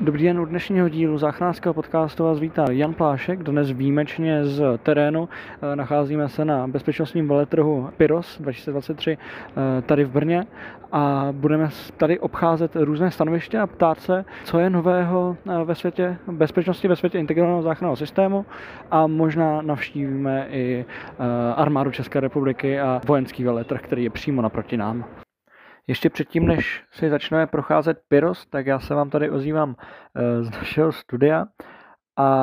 Dobrý den, u dnešního dílu záchranářského podcastu vás vítá Jan Plášek, dnes výjimečně z terénu. Nacházíme se na bezpečnostním veletrhu PYROS 2023 tady v Brně a budeme tady obcházet různé stanoviště a ptát se, co je nového ve světě bezpečnosti, ve světě integrovaného záchranného systému, a možná navštívíme i armádu České republiky a vojenský veletrh, který je přímo naproti nám. Ještě předtím, než si začneme procházet PYROS, tak já se vám tady ozývám z našeho studia a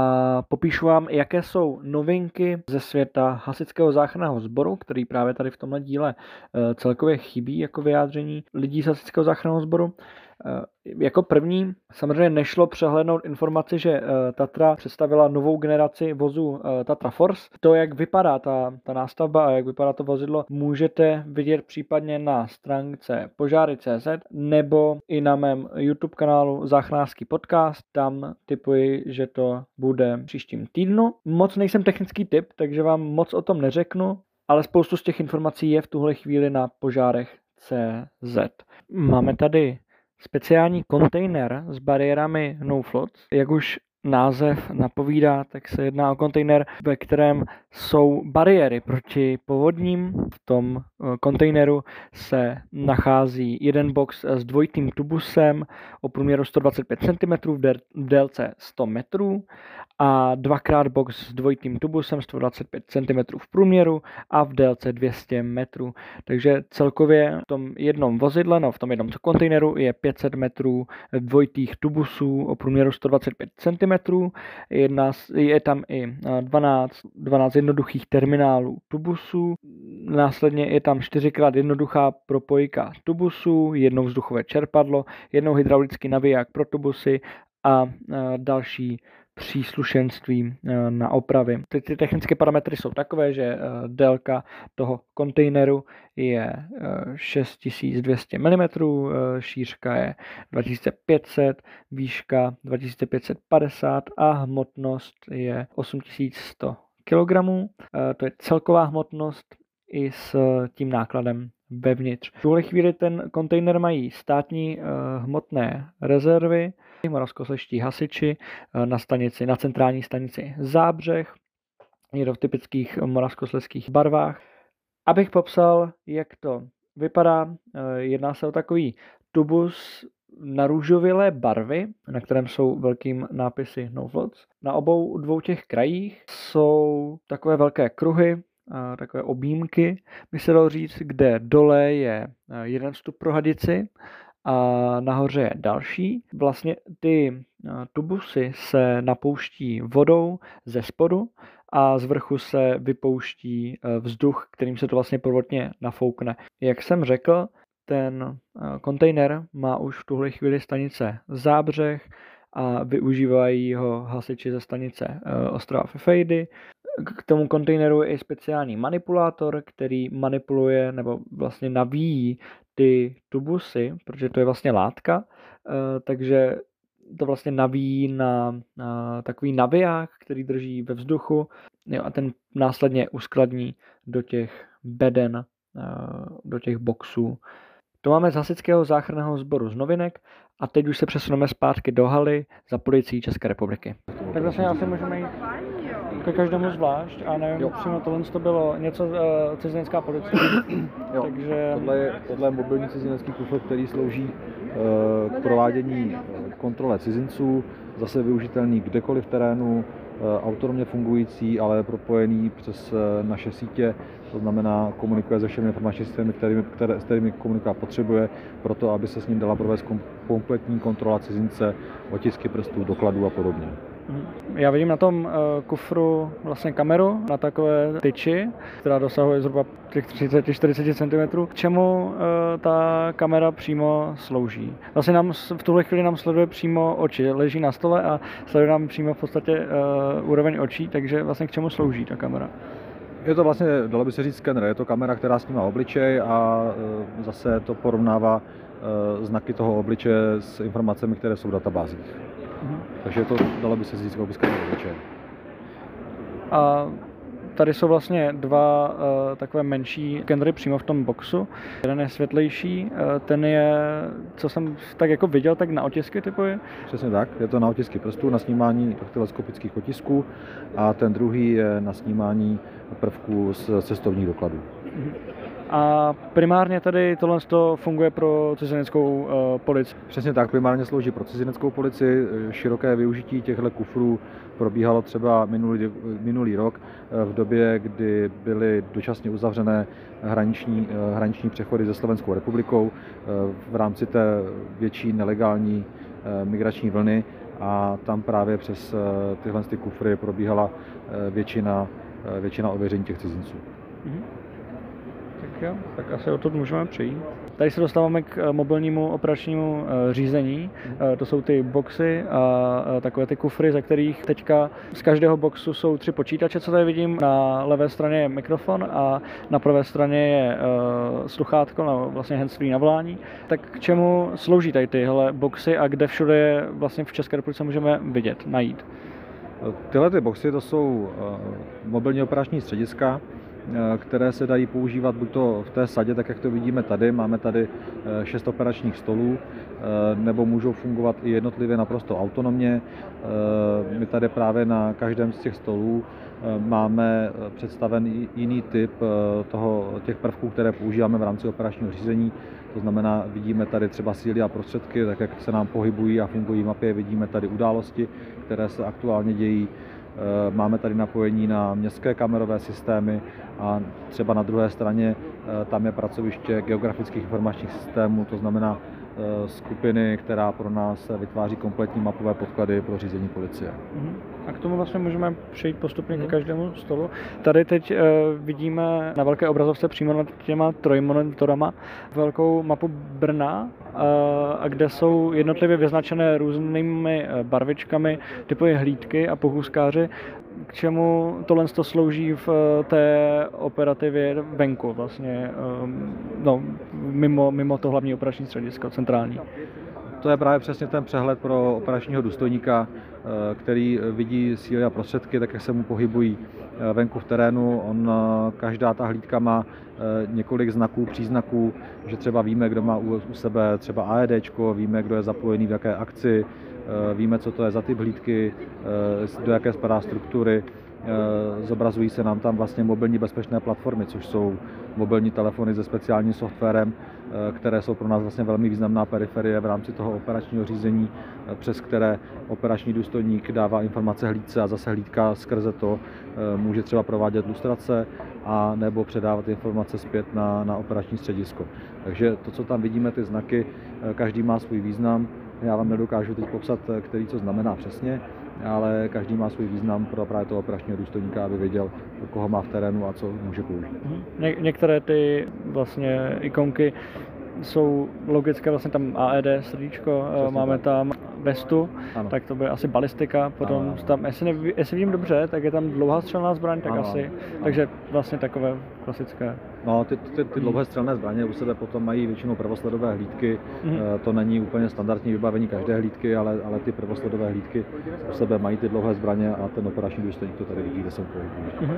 popíšu vám, jaké jsou novinky ze světa hasičského záchranného sboru, který právě tady v tomhle díle celkově chybí jako vyjádření lidí z hasičského záchranného sboru. Jako první samozřejmě nešlo přehlédnout informaci, že Tatra představila novou generaci vozů Tatra Force. To, jak vypadá ta nástavba a jak vypadá to vozidlo, můžete vidět případně na stránce požáry.cz nebo i na mém YouTube kanálu Záchranářský podcast. Tam tipuji, že to bude příštím týdnu. Moc nejsem technický typ, takže vám moc o tom neřeknu, ale spoustu z těch informací je v tuhle chvíli na požárech.cz. Máme tady speciální kontejner s bariérami No Flots. Jak už název napovídá, tak se jedná o kontejner, ve kterém jsou bariéry proti povodním. V tom kontejneru se nachází jeden box s dvojitým tubusem o průměru 125 cm v délce 100 metrů a dvakrát box s dvojitým tubusem 125 cm v průměru a v délce 200 metrů. Takže celkově v tom jednom vozidle, v tom jednom kontejneru je 500 metrů dvojitých tubusů o průměru 125 cm. Je tam i 12 jednoduchých terminálů tubusů, následně je tam 4x jednoduchá propojka tubusů, jedno vzduchové čerpadlo, jedno hydraulický naviják pro tubusy a další příslušenství na opravy. Ty technické parametry jsou takové, že délka toho kontejneru je 6200 mm, šířka je 2500, výška 2550 a hmotnost je 8100 kg. To je celková hmotnost i s tím nákladem vevnitř. V tuhle chvíli ten kontejner mají státní hmotné rezervy, moravskoslezští hasiči na centrální stanici Zábřeh, je to v typických moravskoslezských barvách. Abych popsal, jak to vypadá, jedná se o takový tubus na růžovilé barvy, na kterém jsou velkým nápisy No Flots. Na obou dvou těch krajích jsou takové velké kruhy, takové objímky, by se dalo říct, kde dole je jeden vstup pro hadici a nahoře je další. Vlastně ty tubusy se napouští vodou ze spodu a z vrchu se vypouští vzduch, kterým se to vlastně prvotně nafoukne. Jak jsem řekl, ten kontejner má už v tuhle chvíli stanice Zábřeh a využívají ho hasiči ze stanice Ostrava Fifejdy. K tomu kontejneru je i speciální manipulátor, který manipuluje nebo vlastně navíjí ty tubusy, protože to je vlastně látka, takže to vlastně navíjí na takový naviják, který drží ve vzduchu, a ten následně uskladní do těch beden, do těch boxů. To máme z hasičského záchranného sboru z novinek a teď už se přesuneme zpátky do haly za Policií České republiky. Tak vlastně asi můžeme jít ke každému zvlášť a nevím, přímo to bylo něco cizinecká policie. Jo, takže tohle je mobilní cizinecký kufr, který slouží k provádění kontrole cizinců, zase využitelný kdekoliv v terénu, autonomně fungující, ale propojený přes naše sítě, to znamená komunikuje se všemi informačními systémy, s kterými komunika potřebuje, proto aby se s ním dala provést kompletní kontrola cizince, otisky prstů, dokladů a podobně. Já vidím na tom kufru vlastně kameru na takové tyči, která dosahuje zhruba těch 30-40 cm. K čemu ta kamera přímo slouží? Vlastně v tuhle chvíli nám sleduje přímo oči, leží na stole a sleduje nám přímo v podstatě úroveň očí, takže vlastně k čemu slouží ta kamera? Je to vlastně, dalo by se říct, skener, je to kamera, která snímá obličej a zase to porovnává znaky toho obličeje s informacemi, které jsou v databázích. Takže to dalo by se získat obličej. A Tady jsou vlastně dva takové menší skenery přímo v tom boxu. Jeden je světlejší, ten je, co jsem tak jako viděl, tak na otisky typuje. Přesně tak, je to na otisky prstů, na snímání teleskopických otisků a ten druhý je na snímání prvků z cestovních dokladů. A primárně tady tohle funguje pro cizineckou policii? Přesně tak, primárně slouží pro cizineckou policii. Široké využití těchto kufrů probíhalo třeba minulý rok v době, kdy byly dočasně uzavřené hraniční přechody se Slovenskou republikou v rámci té větší nelegální migrační vlny a tam právě přes tyhle kufry probíhala většina ověření těch cizinců. Jo, tak asi o to můžeme přijít. Tady se dostáváme k mobilnímu operačnímu řízení. To jsou ty boxy a takové ty kufry, ze kterých teďka z každého boxu jsou 3 počítače, co tady vidím. Na levé straně je mikrofon a na pravé straně je sluchátko, no, vlastně handsfree na volání. Tak k čemu slouží tady tyhle boxy a kde všude je vlastně v České republice můžeme vidět, najít? Tyhle ty boxy to jsou mobilní operační střediska, které se dají používat buď to v té sadě, tak jak to vidíme tady, máme tady 6 operačních stolů, nebo můžou fungovat i jednotlivě naprosto autonomně. My tady právě na každém z těch stolů máme představen jiný typ těch prvků, které používáme v rámci operačního řízení. To znamená, vidíme tady třeba síly a prostředky, tak jak se nám pohybují a fungují v mapě, vidíme tady události, které se aktuálně dějí. Máme tady napojení na městské kamerové systémy a třeba na druhé straně tam je pracoviště geografických informačních systémů, to znamená skupiny, která pro nás vytváří kompletní mapové podklady pro řízení policie. A k tomu vlastně můžeme přejít postupně ke každému stolu. Tady teď vidíme na velké obrazovce přímo nad těma 3 monitorama velkou mapu Brna, kde jsou jednotlivě vyznačené různými barvičkami, typové hlídky a pohůzkáři. K čemu tohle slouží v té operativě venku, vlastně, no, mimo to hlavní operační středisko, centrální? To je právě přesně ten přehled pro operačního důstojníka, který vidí síly a prostředky, tak jak se mu pohybují venku v terénu. Každá ta hlídka má několik znaků, příznaků, že třeba víme, kdo má u sebe třeba AEDčko, víme, kdo je zapojený v jaké akci, víme, co to je za typ hlídky, do jaké spadá struktury. Zobrazují se nám tam vlastně mobilní bezpečné platformy, což jsou mobilní telefony se speciálním softwarem, které jsou pro nás vlastně velmi významná periferie v rámci toho operačního řízení, přes které operační důstojník dává informace hlídce a zase hlídka skrze to může třeba provádět lustrace a nebo předávat informace zpět na operační středisko. Takže to, co tam vidíme, ty znaky, každý má svůj význam. Já vám nedokážu teď popsat, který co znamená přesně, ale každý má svůj význam pro právě toho operačního důstojníka, aby věděl, koho má v terénu a co může použít. Některé ty vlastně ikonky jsou logické, vlastně tam AED, srdíčko, máme tam vestu, ano. Tak to bude asi balistika, potom ano. Tam, jestli vidím dobře, tak je tam dlouhá střelná zbraň, tak ano, asi, ano. Takže vlastně takové klasické. No, ty dlouhé střelné zbraně u sebe potom mají většinou prvosledové hlídky, to není úplně standardní vybavení každé hlídky, ale ty prvosledové hlídky u sebe mají ty dlouhé zbraně a ten operační důstojník to tady vidí, kde jsou pohybují.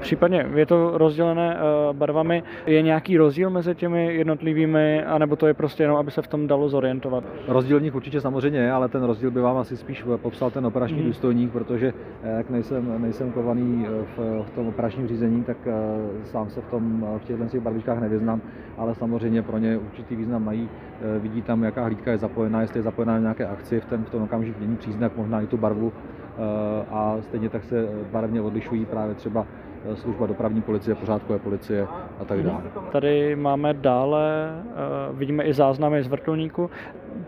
Případně je to rozdělené barvami, je nějaký rozdíl mezi těmi jednotlivými, anebo to je prostě jenom, aby se v tom dalo zorientovat? Rozdíl v nich určitě samozřejmě je, ale ten rozdíl by vám asi spíš popsal ten operační důstojník, protože jak nejsem kovaný v tom operačním řízení, tak sám se v těchto barvičkách nevyznám, ale samozřejmě pro ně určitý význam mají. Vidí tam, jaká hlídka je zapojená, jestli je zapojená v nějaké akci, v tom okamžik mění příznak, možná i tu barvu. A stejně tak se barevně odlišují právě třeba služba dopravní policie, pořádkové policie a tak dále. Tady máme dále, vidíme i záznamy z vrtulníku.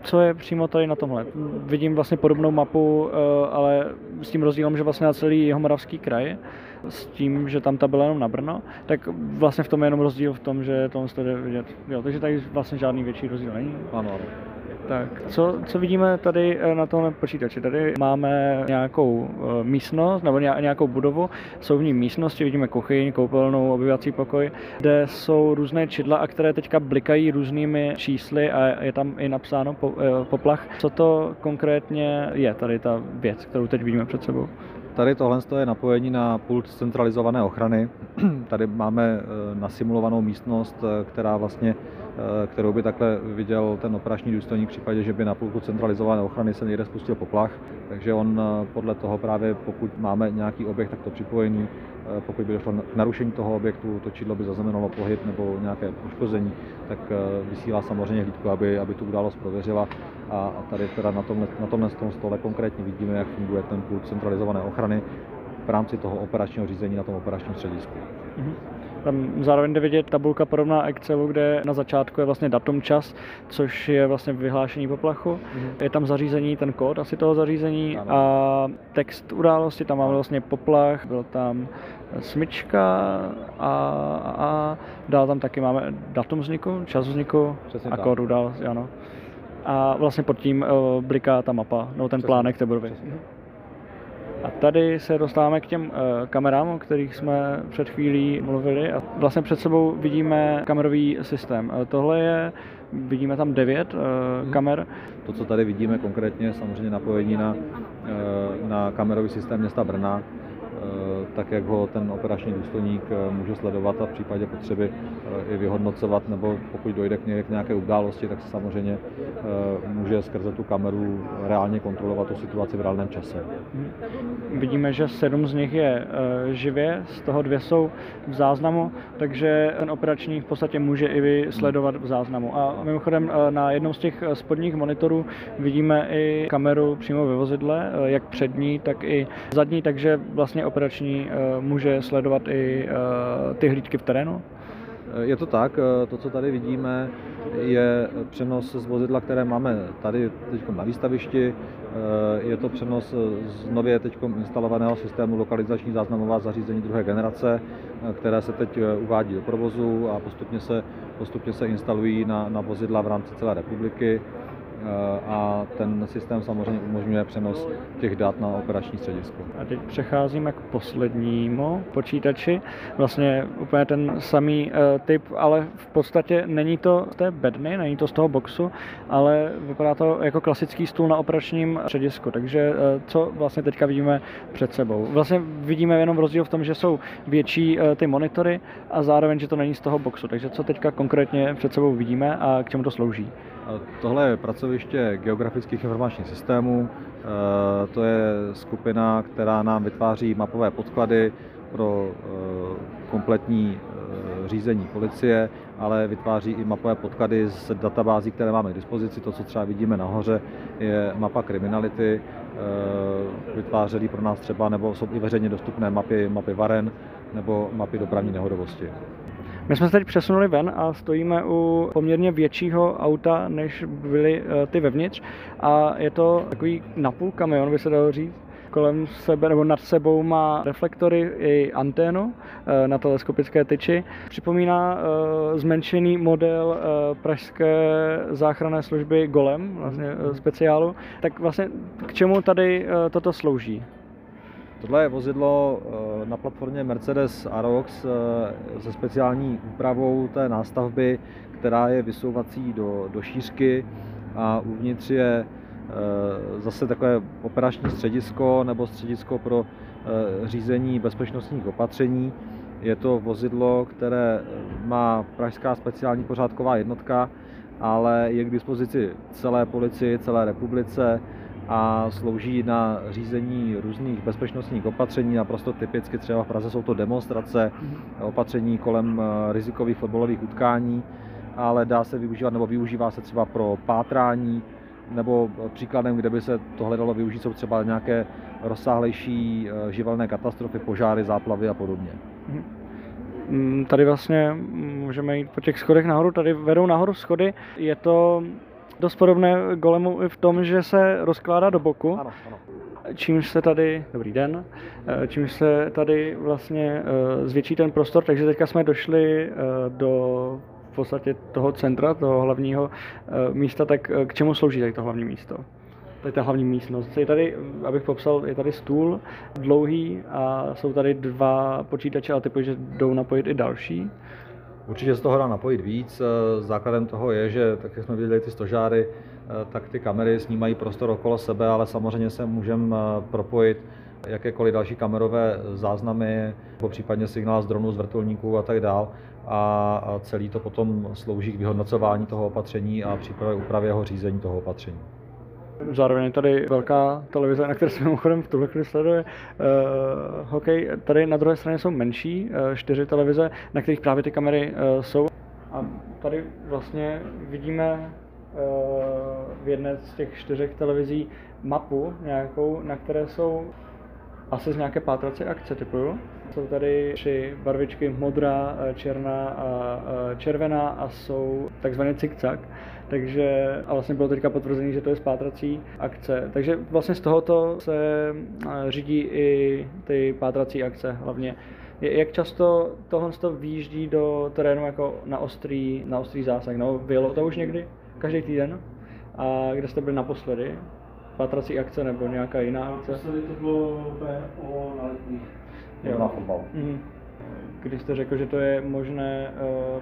Co je přímo tady na tomhle? Vidím vlastně podobnou mapu, ale s tím rozdílem, že vlastně na celý Jihomoravský kraj, s tím, že tam ta byla jenom na Brno, tak vlastně v tom je jenom rozdíl v tom, že to jste vidět. Jo, takže tady vlastně žádný větší rozdíl není. Ano. Tak, co vidíme tady na tomhle počítači? Tady máme nějakou místnost nebo nějakou budovu, jsou v ní místnosti, vidíme kuchyň, koupelnu, obyvací pokoj, kde jsou různé čidla, a které teďka blikají různými čísly a je tam i napsáno poplach. Co to konkrétně je tady ta věc, kterou teď vidíme před sebou? tady tohle je napojení na pult centralizované ochrany. Tady máme nasimulovanou místnost, kterou by takhle viděl ten operační důstojník v případě, že by na pultu centralizované ochrany se někde spustil poplach. Takže on podle toho právě, pokud máme nějaký objekt takto připojený, pokud by došlo k narušení toho objektu, to čidlo by zaznamenalo pohyb nebo nějaké poškození, tak vysílá samozřejmě hlídku, aby tu událost prověřila. A tady teda na tomhle stole konkrétně vidíme, jak funguje ten pult centralizované ochrany v rámci toho operačního řízení na tom operačním středisku. Tam zároveň jde vidět tabulka podobná Excelu, kde na začátku je vlastně datum čas, což je vlastně vyhlášení poplachu. Je tam zařízení, ten kód asi toho zařízení a text události, tam máme vlastně poplach, byl tam smyčka a dál tam taky máme datum vzniku, čas vzniku. Přesně a kód události, ano. A vlastně pod tím bliká ta mapa, nebo ten plánek té budovy. A tady se dostáváme k těm kamerám, o kterých jsme před chvílí mluvili. A vlastně před sebou vidíme kamerový systém. Vidíme tam 9 kamer. To, co tady vidíme konkrétně, je samozřejmě napojení na kamerový systém města Brna, tak jak ho ten operační důstojník může sledovat a v případě potřeby i vyhodnocovat, nebo pokud dojde k nějaké události, tak se samozřejmě může skrze tu kameru reálně kontrolovat tu situaci v reálném čase. Vidíme, že 7 z nich je živě, z toho 2 jsou v záznamu, takže ten operační v podstatě může i vysledovat v záznamu. A mimochodem na jednom z těch spodních monitorů vidíme i kameru přímo ve vozidle, jak přední, tak i zadní, takže vlastně operační může sledovat i ty hlídky v terénu? Je to tak, to, co tady vidíme, je přenos z vozidla, které máme tady teď na výstavišti, je to přenos z nově teď instalovaného systému lokalizační záznamová zařízení druhé generace, které se teď uvádí do provozu a postupně se instalují na vozidla v rámci celé republiky. A ten systém samozřejmě umožňuje přenos těch dat na operační středisko. A teď přecházíme k poslednímu počítači. Vlastně úplně ten samý typ, ale v podstatě není to z té bedny, není to z toho boxu, ale vypadá to jako klasický stůl na operačním středisku. Takže co vlastně teďka vidíme před sebou? Vlastně vidíme jenom rozdíl v tom, že jsou větší ty monitory a zároveň, že to není z toho boxu. Takže co teďka konkrétně před sebou vidíme a k čemu to slouží? Tohle je pracoviště geografických informačních systémů. To je skupina, která nám vytváří mapové podklady pro kompletní řízení policie, ale vytváří i mapové podklady z databází, které máme k dispozici. To, co třeba vidíme nahoře, je mapa kriminality. Vytvářely pro nás třeba, nebo jsou i veřejně dostupné mapy varen nebo mapy dopravní nehodovosti. My jsme se teď přesunuli ven a stojíme u poměrně většího auta, než byly ty vevnitř. A je to takový napůl kamion, by se dalo říct. Kolem sebe nebo nad sebou má reflektory i anténu na teleskopické tyči. Připomíná zmenšený model pražské záchranné služby Golem, vlastně speciálu. Tak vlastně k čemu tady toto slouží? Tohle je vozidlo na platformě Mercedes Arocs se speciální úpravou té nástavby, která je vysouvací do šířky a uvnitř je zase takové operační středisko nebo středisko pro řízení bezpečnostních opatření. Je to vozidlo, které má pražská speciální pořádková jednotka, ale je k dispozici celé policii, celé republice a slouží na řízení různých bezpečnostních opatření. Naprosto typicky třeba v Praze jsou to demonstrace, opatření kolem rizikových fotbalových utkání, ale dá se využívat nebo využívá se třeba pro pátrání, nebo příkladem, kde by se tohle dalo využít, jsou třeba nějaké rozsáhlejší živelné katastrofy, požáry, záplavy a podobně. Tady vlastně můžeme jít po těch schodech nahoru, tady vedou nahoru schody, je to dost podobné Golemu i v tom, že se rozkládá do boku, ano. Čímž se tady vlastně zvětší ten prostor, takže teďka jsme došli do v podstatě toho centra, toho hlavního místa, tak k čemu slouží tady to hlavní místo? Tady ta hlavní místnost. Je tady, abych popsal, je tady stůl dlouhý a jsou tady 2 počítače, ale typuji, že jdou napojit i další. Určitě se toho dá napojit víc. Základem toho je, že tak jak jsme viděli ty stožáry, tak ty kamery snímají prostor okolo sebe, ale samozřejmě se můžeme propojit jakékoliv další kamerové záznamy, popřípadně signál z dronů, z vrtulníků a tak dál. A celý to potom slouží k vyhodnocování toho opatření a přípravě úpravě jeho řízení toho opatření. Zároveň je tady velká televize, na které se mimochodem v tuhle chvíli sleduje hokej. Tady na druhé straně jsou menší, 4 televize, na kterých právě ty kamery jsou. A tady vlastně vidíme v jedné z těch 4 televizí mapu nějakou, na které jsou asi z nějaké pátrací akce, typuju. Jsou tady 3 barvičky, modrá, černá a červená, a jsou takzvané cikcak. Takže, a vlastně bylo teďka potvrzený, že to je spátrací akce. Takže vlastně z tohoto se řídí i ty pátrací akce hlavně. Jak často tohle výjíždí do terénu jako na ostrý zásah? No, bylo to už někdy? Každý týden? A kde jste byli naposledy? Pátrací akce nebo nějaká jiná akce? Naposledy to bylo PO na Letní. Jo, na fotbal. Když jste řekl, že to je možné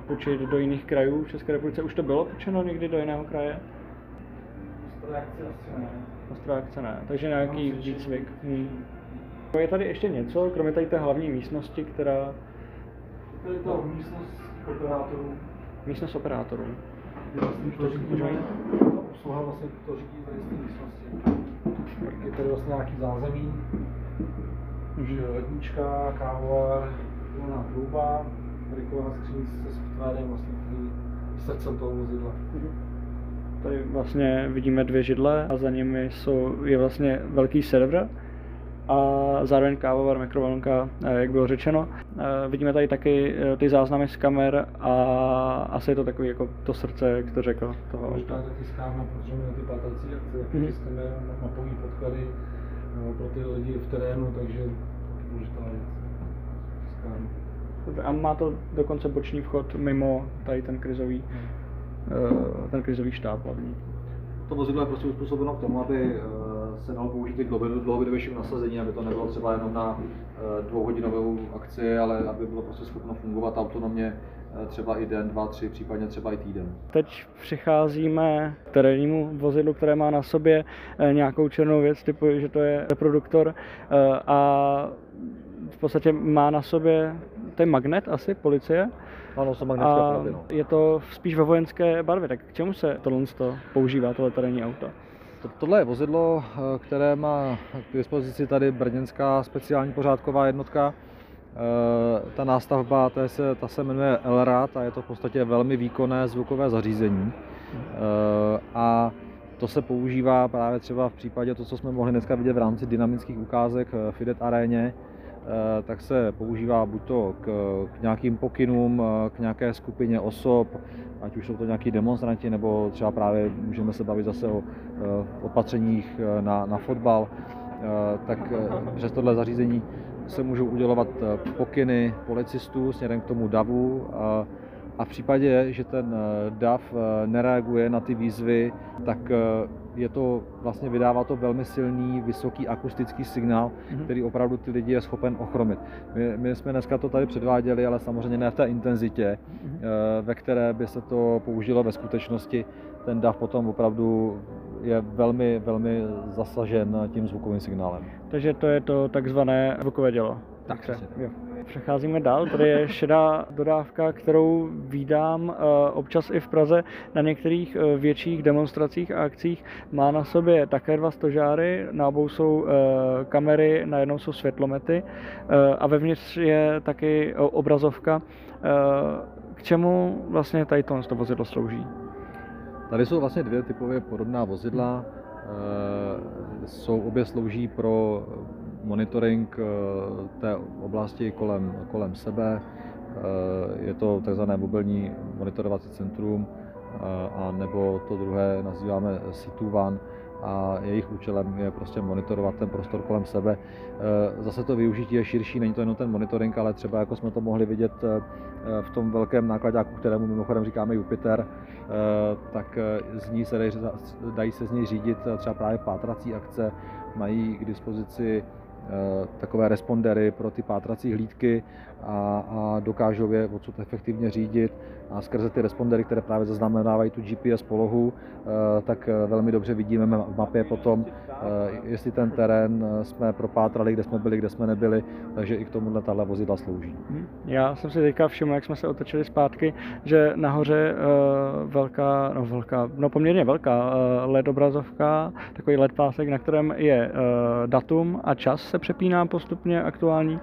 půjčit do jiných krajů v České republice, už to bylo půjčeno někdy do jiného kraje? Ostrá akce asi ne. Ostrá akce ne, takže nějaký výcvik. Je tady ještě něco, kromě tady té hlavní místnosti, která... Tady je ta místnost operátorů. Místnost operátorů. Vlastně to řídí, obsluha vlastně to řídí tady z té místnosti. Je tady vlastně nějaký zázemí, lednička, kávovar, na hruba, rychová skříň se softwarem, vlastně srdcem toho vozidla. Tady vlastně vidíme 2 židle a za nimi je vlastně velký server a zároveň kávovar, mikrovlnka, jak bylo řečeno. Vidíme tady taky ty záznamy z kamer a asi je to takový jako to srdce, jak to řekl. Možná taky skáhná, protože na ty pátací akce, jak tiskneme mapový podklady pro ty lidi v terénu, takže důležitá věc. A má to dokonce boční vchod mimo tady ten krizový štáb hlavní. To vozidlo je prostě uspůsobeno k tomu, aby se dalo použít k dlouhodobějším nasazení, aby to nebylo třeba jenom na 2hodinovou akci, ale aby bylo prostě schopno fungovat autonomně třeba i den, 2, 3, případně třeba i týden. Teď přicházíme k terénnímu vozidlu, které má na sobě nějakou černou věc, typu, že to je reproduktor a v podstatě má na sobě, to je magnet asi, policie? Ano, jsou magnetické pravdy, no. Je to spíš ve vojenské barvě, tak k čemu se tohle používá, tohle terénní auto? Tohle je vozidlo, které má k dispozici tady brněnská speciální pořádková jednotka. Ta nástavba, ta se jmenuje LRAD a je to v podstatě velmi výkonné zvukové zařízení. A to se používá právě třeba v případě toho, co jsme mohli dneska vidět v rámci dynamických ukázek v IDET aréně, tak se používá buď to k nějakým pokynům, k nějaké skupině osob, ať už jsou to nějaký demonstranti, nebo třeba právě můžeme se bavit zase o opatřeních na fotbal, tak přes tohle zařízení se můžou udělovat pokyny policistů směrem k tomu davu a v případě, že ten dav nereaguje na ty výzvy, tak vlastně vydává to velmi silný, vysoký akustický signál, který opravdu ty lidi je schopen ochromit. My jsme dneska to tady předváděli, ale samozřejmě ne v té intenzitě, ve které by se to použilo ve skutečnosti. Ten dav potom opravdu je velmi, velmi zasažen tím zvukovým signálem. Takže to je to takzvané zvukové dělo. Tak, jo. Přecházíme dál, tady je šedá dodávka, kterou vídám občas i v Praze na některých větších demonstracích a akcích. Má na sobě také 2 stožáry, na obou jsou kamery, na jednou jsou světlomety a vevnitř je taky obrazovka. K čemu vlastně tady to vozidlo slouží? Tady jsou vlastně 2 typově podobná vozidla, obě slouží pro monitoring té oblasti kolem sebe. Je to takzvané mobilní monitorovací centrum, a nebo to druhé nazýváme situvan, a jejich účelem je prostě monitorovat ten prostor kolem sebe. Zase to využití je širší, není to jenom ten monitoring, ale třeba jako jsme to mohli vidět v tom velkém nákladáku, kterému mimochodem říkáme Jupiter, tak dají se z něj řídit třeba právě pátrací akce, mají k dispozici takové respondery pro ty pátrací hlídky a dokážou je odsud efektivně řídit a skrze ty respondery, které právě zaznamenávají tu GPS polohu, tak velmi dobře vidíme v mapě potom, jestli ten terén jsme propátrali, kde jsme byli, kde jsme nebyli, takže i k tomuhle tahle vozidla slouží. Já jsem si teďka všiml, jak jsme se otočili zpátky, že nahoře poměrně velká LED obrazovka, takový LED pásek, na kterém je datum a čas se přepíná postupně aktuální,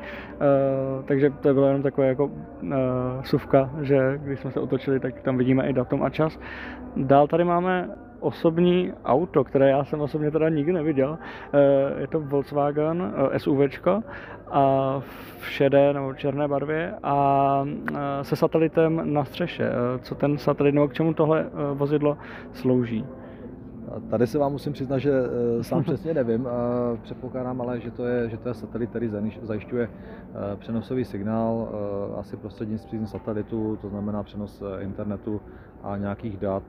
takže to bylo jenom takové jako suvka, že když jsme se otočili, tak tam vidíme i datum a čas. Dál tady máme osobní auto, které já jsem osobně teda nikdy neviděl. Je to Volkswagen SUVčko a v šedé nebo černé barvě a se satelitem na střeše. Co ten satelit nebo k čemu tohle vozidlo slouží? Tady se vám musím přiznat, že sám přesně nevím. Předpokládám ale, že to je satelit, který zajišťuje přenosový signál asi prostřednictvím satelitu, to znamená přenos internetu a nějakých dat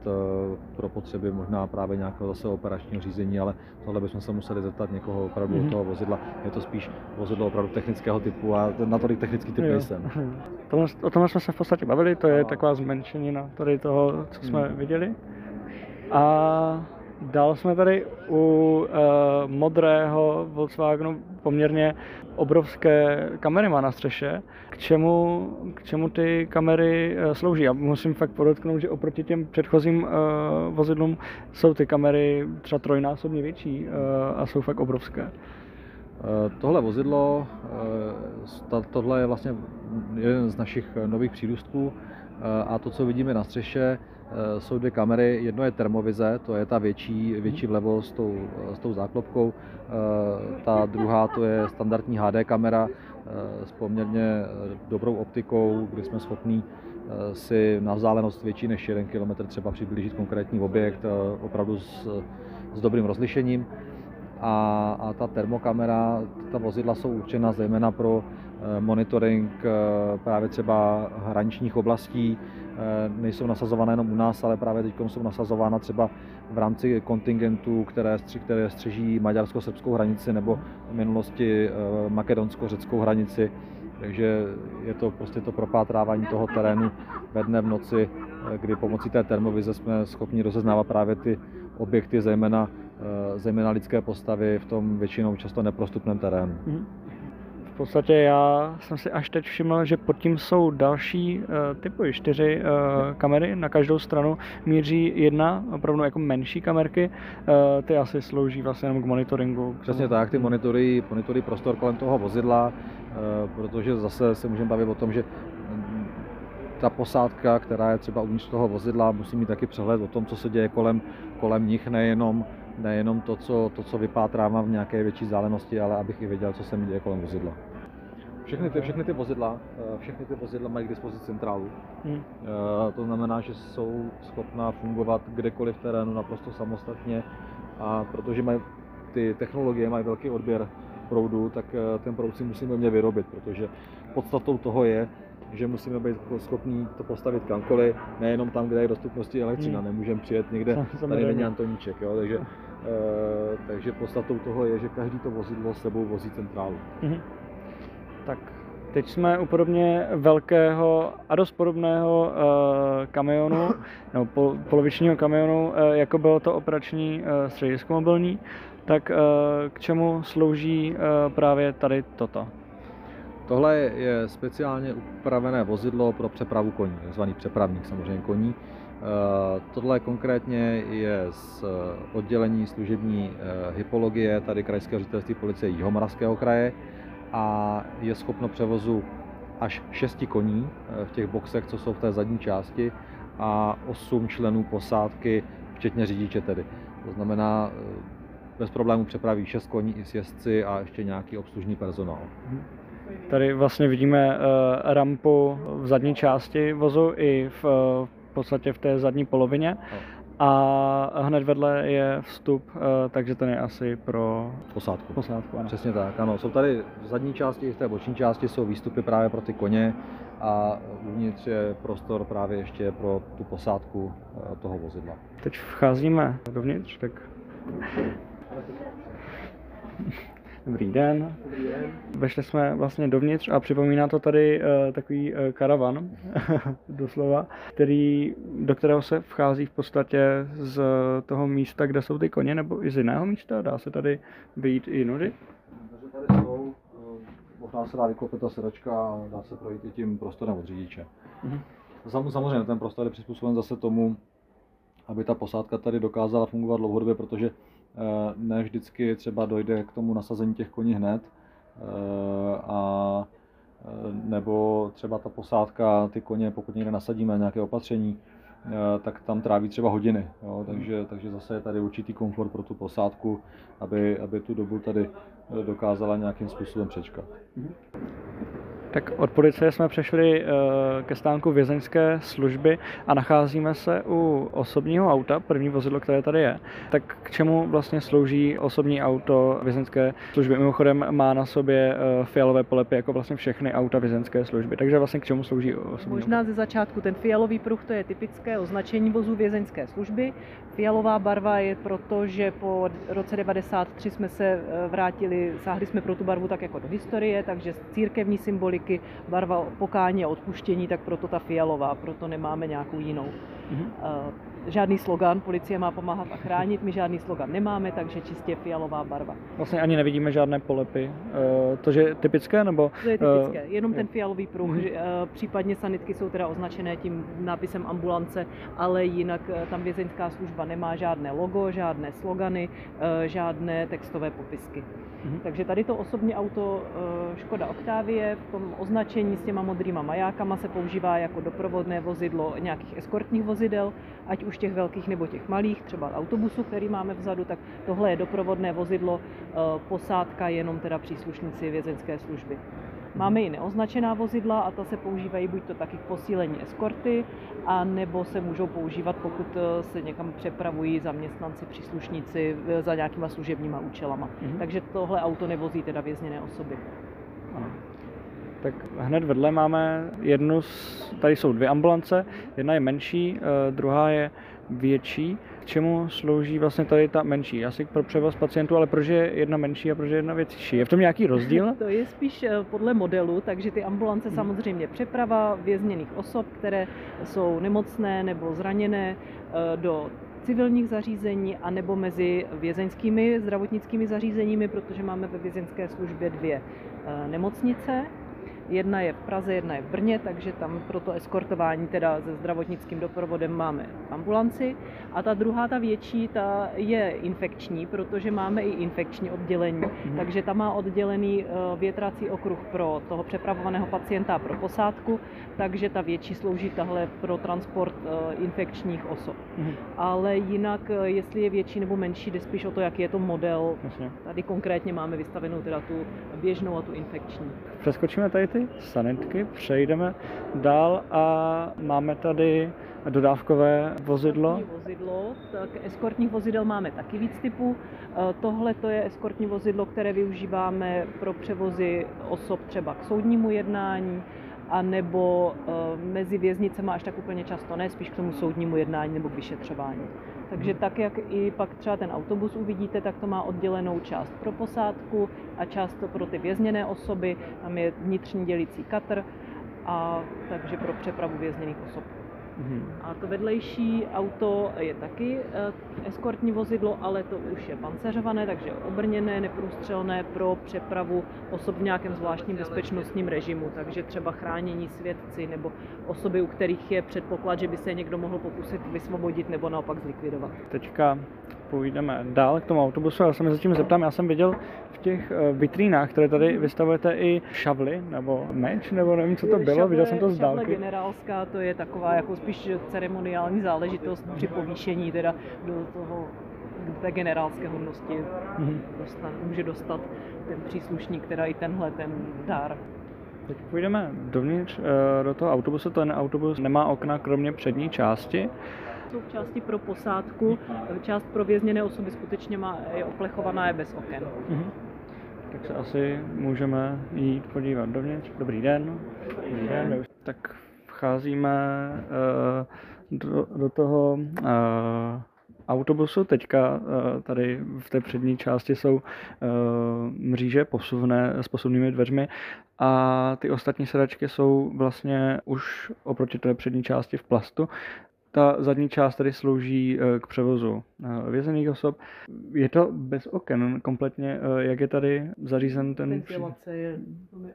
pro potřeby možná právě nějakého zase operačního řízení, ale tohle bychom se museli zeptat někoho opravdu od toho vozidla. Je to spíš vozidlo opravdu technického typu a natolik technický typ nejsem. O tom jsme se v podstatě bavili, to je taková zmenšenina tady toho, co jsme viděli. A dál jsme tady u modrého Volkswagenu poměrně obrovské kamery má na střeše. K čemu ty kamery slouží? A musím fakt podotknout, že oproti těm předchozím vozidlům jsou ty kamery třeba trojnásobně větší a jsou fakt obrovské. Tohle vozidlo, tohle je vlastně jeden z našich nových přírůstků a to, co vidíme na střeše, jsou dvě kamery, jedno je termovize, to je ta větší vlevo s tou záklopkou, ta druhá to je standardní HD kamera s poměrně dobrou optikou, kdy jsme schopni si na vzdálenost větší než 1 km třeba přiblížit konkrétní objekt opravdu s dobrým rozlišením. A ta termokamera, ta vozidla jsou určena zejména pro monitoring právě třeba hraničních oblastí, nejsou nasazované jenom u nás, ale právě teď jsou nasazována třeba v rámci kontingentů, které střeží maďarsko-srbskou hranici nebo v minulosti makedonsko-řeckou hranici. Takže je to prostě to propátrávání toho terénu ve dne v noci, kdy pomocí té termovize jsme schopni rozeznávat právě ty objekty, zejména lidské postavy v tom většinou často neprostupném terénu. V podstatě já jsem si až teď všiml, že pod tím jsou další typy, 4 kamery, na každou stranu míří jedna, opravdu jako menší kamerky, ty asi slouží vlastně jenom k monitoringu. Přesně tak, ty monitorují prostor kolem toho vozidla, protože zase se můžeme bavit o tom, že ta posádka, která je třeba uvnitř toho vozidla, musí mít taky přehled o tom, co se děje kolem nich, nejenom to, co vypátrávám v nějaké větší vzdálenosti, ale abych i věděl, co se mi děje kolem vozidla. Všechny ty vozidla mají k dispozici centrálu. To znamená, že jsou schopná fungovat kdekoliv v terénu naprosto samostatně a protože ty technologie mají velký odběr proudu, tak ten proud si musíme umět vyrobit, protože podstatou toho je, že musíme být schopní to postavit kamkoliv, nejenom tam, kde je dostupnosti elektřina, nemůžeme přijet někde, tady není Antoníček, jo? Takže podstatou toho je, že každý to vozidlo s sebou vozí centrálu. Tak teď jsme u podobně velkého a dost podobného kamionu, nebo polovičního kamionu, jako bylo to operační středisko mobilní, tak k čemu slouží právě tady toto? Tohle je speciálně upravené vozidlo pro přepravu koní, takzvaný přepravník samozřejmě koní. Tohle konkrétně je z oddělení služební hypologie tady Krajského ředitelství policie Jihomoravského kraje a je schopno převozu až 6 koní v těch boxech, co jsou v té zadní části a 8 členů posádky, včetně řidiče tedy. To znamená, bez problémů přepraví 6 koní i s jezdci a ještě nějaký obslužný personál. Tady vlastně vidíme rampu v zadní části vozu i v podstatě v té zadní polovině a hned vedle je vstup, takže ten je asi pro posádku. Přesně tak, ano. Jsou tady v zadní části i v té boční části jsou výstupy právě pro ty koně a uvnitř je prostor právě ještě pro tu posádku toho vozidla. Teď vcházíme dovnitř, tak... Dobrý den. Vešli jsme vlastně dovnitř a připomíná to tady takový karavan, doslova, do kterého se vchází v podstatě z toho místa, kde jsou ty koně, nebo i z jiného místa? Dá se tady vyjít i nudy? Tady jsou, možná se dá vyklopat ta sedačka a dá se projít i tím prostorem od řidiče. Samozřejmě ten prostor je přizpůsoben zase tomu, aby ta posádka tady dokázala fungovat dlouhodobě, protože ne vždycky třeba dojde k tomu nasazení těch koní hned, a nebo třeba ta posádka, ty koně, pokud někde nasadíme na nějaké opatření, tak tam tráví třeba hodiny, jo, takže zase je tady určitý komfort pro tu posádku, aby tu dobu tady dokázala nějakým způsobem přečkat. Tak od policie jsme přešli ke stánku vězeňské služby a nacházíme se u osobního auta, první vozidlo, které tady je. Tak k čemu vlastně slouží osobní auto vězeňské služby? Mimochodem má na sobě fialové polepy jako vlastně všechny auta vězeňské služby. Takže vlastně k čemu slouží osobní auto? Možná ze začátku ten fialový pruh, to je typické označení vozů vězeňské služby. Fialová barva je proto, že po roce 1993 jsme se vrátili, sáhli jsme pro tu barvu tak jako do historie, takže církevní symbolik, barva pokání a odpuštění, tak proto ta fialová, proto nemáme nějakou jinou. Žádný slogan, policie má pomáhat a chránit, my žádný slogan nemáme, takže čistě fialová barva. Vlastně ani nevidíme žádné polepy, to je typické, nebo? To je typické, jenom ten fialový pruh, případně sanitky jsou teda označené tím nápisem ambulance, ale jinak tam vězeňská služba nemá žádné logo, žádné slogany, žádné textové popisky. Takže tady to osobní auto Škoda Octavie v tom označení s těma modrýma majákama se používá jako doprovodné vozidlo nějakých eskortních vozidel, ať už těch velkých nebo těch malých, třeba autobusu, který máme vzadu, tak tohle je doprovodné vozidlo, posádka jenom teda příslušníci vězeňské služby. Máme i neoznačená vozidla a ta se používají buď to taky k posílení eskorty, a nebo se můžou používat, pokud se někam přepravují zaměstnanci, příslušníci za nějakýma služebníma účelama. Takže tohle auto nevozí teda vězněné osoby. Tak hned vedle máme tady jsou dvě ambulance, jedna je menší, druhá je větší. K čemu slouží vlastně tady ta menší? Asi pro převoz pacientů, ale proč je jedna menší a proč je jedna větší? Je v tom nějaký rozdíl? To je spíš podle modelu, takže ty ambulance samozřejmě přeprava vězněných osob, které jsou nemocné nebo zraněné do civilních zařízení a nebo mezi vězeňskými zdravotnickými zařízeními, protože máme ve vězeňské službě dvě nemocnice. Jedna je v Praze, jedna je v Brně, takže tam pro to eskortování teda se zdravotnickým doprovodem máme ambulanci. A ta druhá, ta větší, ta je infekční, protože máme i infekční oddělení. Takže ta má oddělený větrací okruh pro toho přepravovaného pacienta a pro posádku, takže ta větší slouží tahle pro transport infekčních osob. Ale jinak, jestli je větší nebo menší, jde spíš o to, jaký je to model. Jasně. Tady konkrétně máme vystavenou teda tu běžnou a tu infekční. Přeskočíme tady sanitky, přejdeme dál a máme tady dodávkové vozidlo. Tak eskortních vozidel máme taky víc typů. Tohle to je eskortní vozidlo, které využíváme pro převozy osob třeba k soudnímu jednání, a nebo mezi věznicema až tak úplně často ne, spíš k tomu soudnímu jednání nebo k vyšetřování. Takže tak, jak i pak třeba ten autobus uvidíte, tak to má oddělenou část pro posádku a část pro ty vězněné osoby. Tam je vnitřní dělicí katr, a takže pro přepravu vězněných osob. A to vedlejší auto je taky eskortní vozidlo, ale to už je panceřované, takže obrněné, neprůstřelné pro přepravu osob v nějakém zvláštním bezpečnostním režimu, takže třeba chránění svědci nebo osoby, u kterých je předpoklad, že by se někdo mohl pokusit vysvobodit nebo naopak zlikvidovat. Teďka půjdeme dál k tomu autobusu. Já se mi zatím zeptám, já jsem viděl v těch vitrínách, které tady vystavujete, i šavly nebo meč, nebo nevím, co to bylo, šavle, viděl jsem to z dálky. Šavle generálská, to je taková jako spíš ceremoniální záležitost při povýšení teda do toho, do té generálské hodnosti může dostat ten příslušník teda i tenhle ten dár. Teď půjdeme dovnitř do toho autobusu. Ten autobus nemá okna kromě přední části. Jsou v části pro posádku, část pro vězněné osoby skutečně je oplechovaná, je bez oken. Tak se asi můžeme jít podívat dovnitř. Dobrý den. Dobrý den. Tak vcházíme do toho autobusu. Teďka tady v té přední části jsou mříže posuvné s posuvnými dveřmi a ty ostatní sedačky jsou vlastně už oproti té přední části v plastu. Ta zadní část tady slouží k převozu vězených osob. Je to bez oken kompletně, jak je tady zařízen ten... Ventilace je,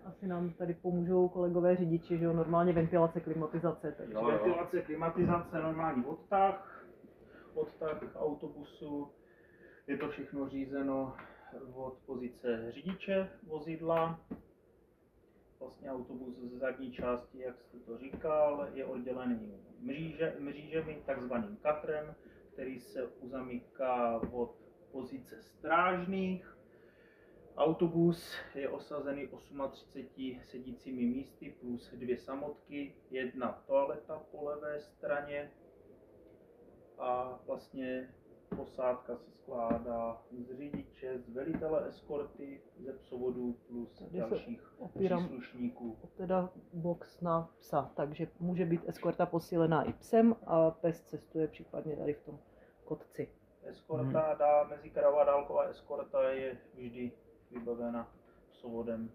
asi nám tady pomůžou kolegové řidiči, že jo, normálně ventilace, klimatizace. Takže... No, ventilace, klimatizace, normální odtah autobusu, je to všechno řízeno od pozice řidiče vozidla. Vlastně autobus ze zadní části, jak jste to říkal, je oddělený mřížemi, takzvaným katrem, který se uzamyká od pozice strážných. Autobus je osazený 38 sedícími místy plus 2 samotky, 1 toaleta po levé straně a vlastně posádka se skládá z řidiče, z velitele eskorty, ze psovodů plus tady dalších příslušníků. Teda box na psa, takže může být eskorta posílená i psem a pes cestuje případně tady v tom kotci. Eskorta, mezikarová dálková eskorta je vždy vybavena psovodem.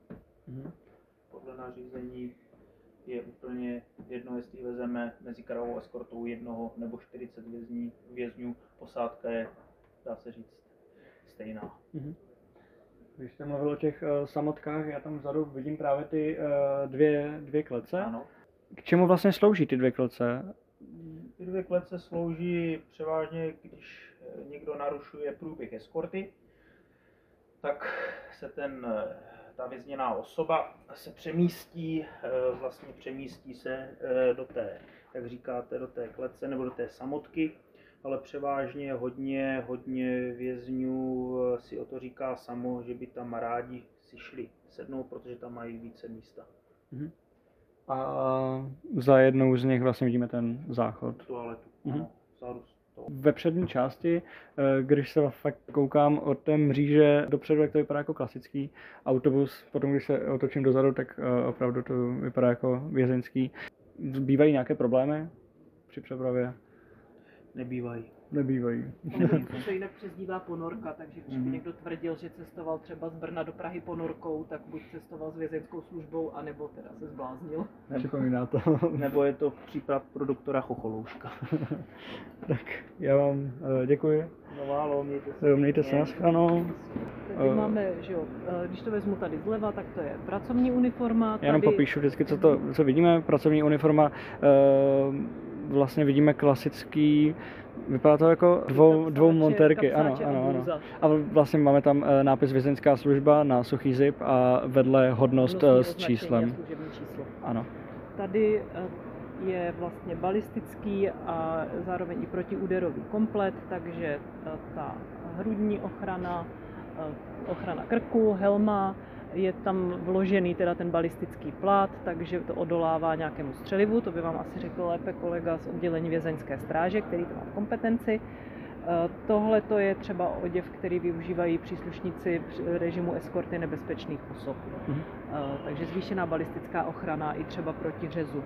Podle nařízení je úplně jedno, jestli vezeme mezikarovou eskortou jednoho nebo 40 vězňů, posádka je, dá se říct, stejná. Když jste mluvil o těch samotkách, já tam vzadu vidím právě ty dvě klece. Ano. K čemu vlastně slouží ty dvě klece? Ty dvě klece slouží převážně, když někdo narušuje průběh eskorty, tak se ta vězněná osoba se přemístí se do té, jak říkáte, do té klece nebo do té samotky, ale převážně hodně vězňů si o to říká samo, že by tam rádi si šli sednout, protože tam mají více místa. A za jednou z nich vlastně vidíme ten záchod. Toaletu, ano, zárůst. Ve přední části, když se fakt koukám od té mříže dopředu, jak to vypadá jako klasický autobus, potom když se otočím dozadu, tak opravdu to vypadá jako vězeňský. Bývají nějaké problémy při přepravě? Nebývají. To se jinak přezdívá ponorka, takže když by někdo tvrdil, že cestoval třeba z Brna do Prahy ponorkou, tak buď cestoval s vězeňskou službou, anebo teda se zbláznil. Připomíná to. Nebo je to příprav pro doktora Chocholouška. Tak já vám děkuji. No málo, mějte se na shranou. Tady máme, že jo, když to vezmu tady zleva, tak to je pracovní uniforma. Tady... Já jenom popíšu vždycky, co vidíme. Pracovní uniforma, vlastně vidíme klasický, vypadá to jako dvou montérky, ano. A vlastně máme tam nápis Vězeňská služba na suchý zip a vedle hodnost s číslem. Ano. Tady je vlastně balistický a zároveň i protiúderový komplet, takže ta hrudní ochrana, ochrana krku, helma, je tam vložený teda ten balistický plát, takže to odolává nějakému střelivu, to by vám asi řekl lépe kolega z oddělení vězeňské stráže, který to má v kompetenci. Tohle to je třeba oděv, který využívají příslušníci režimu eskorty nebezpečných osob. Takže zvýšená balistická ochrana i třeba proti řezu.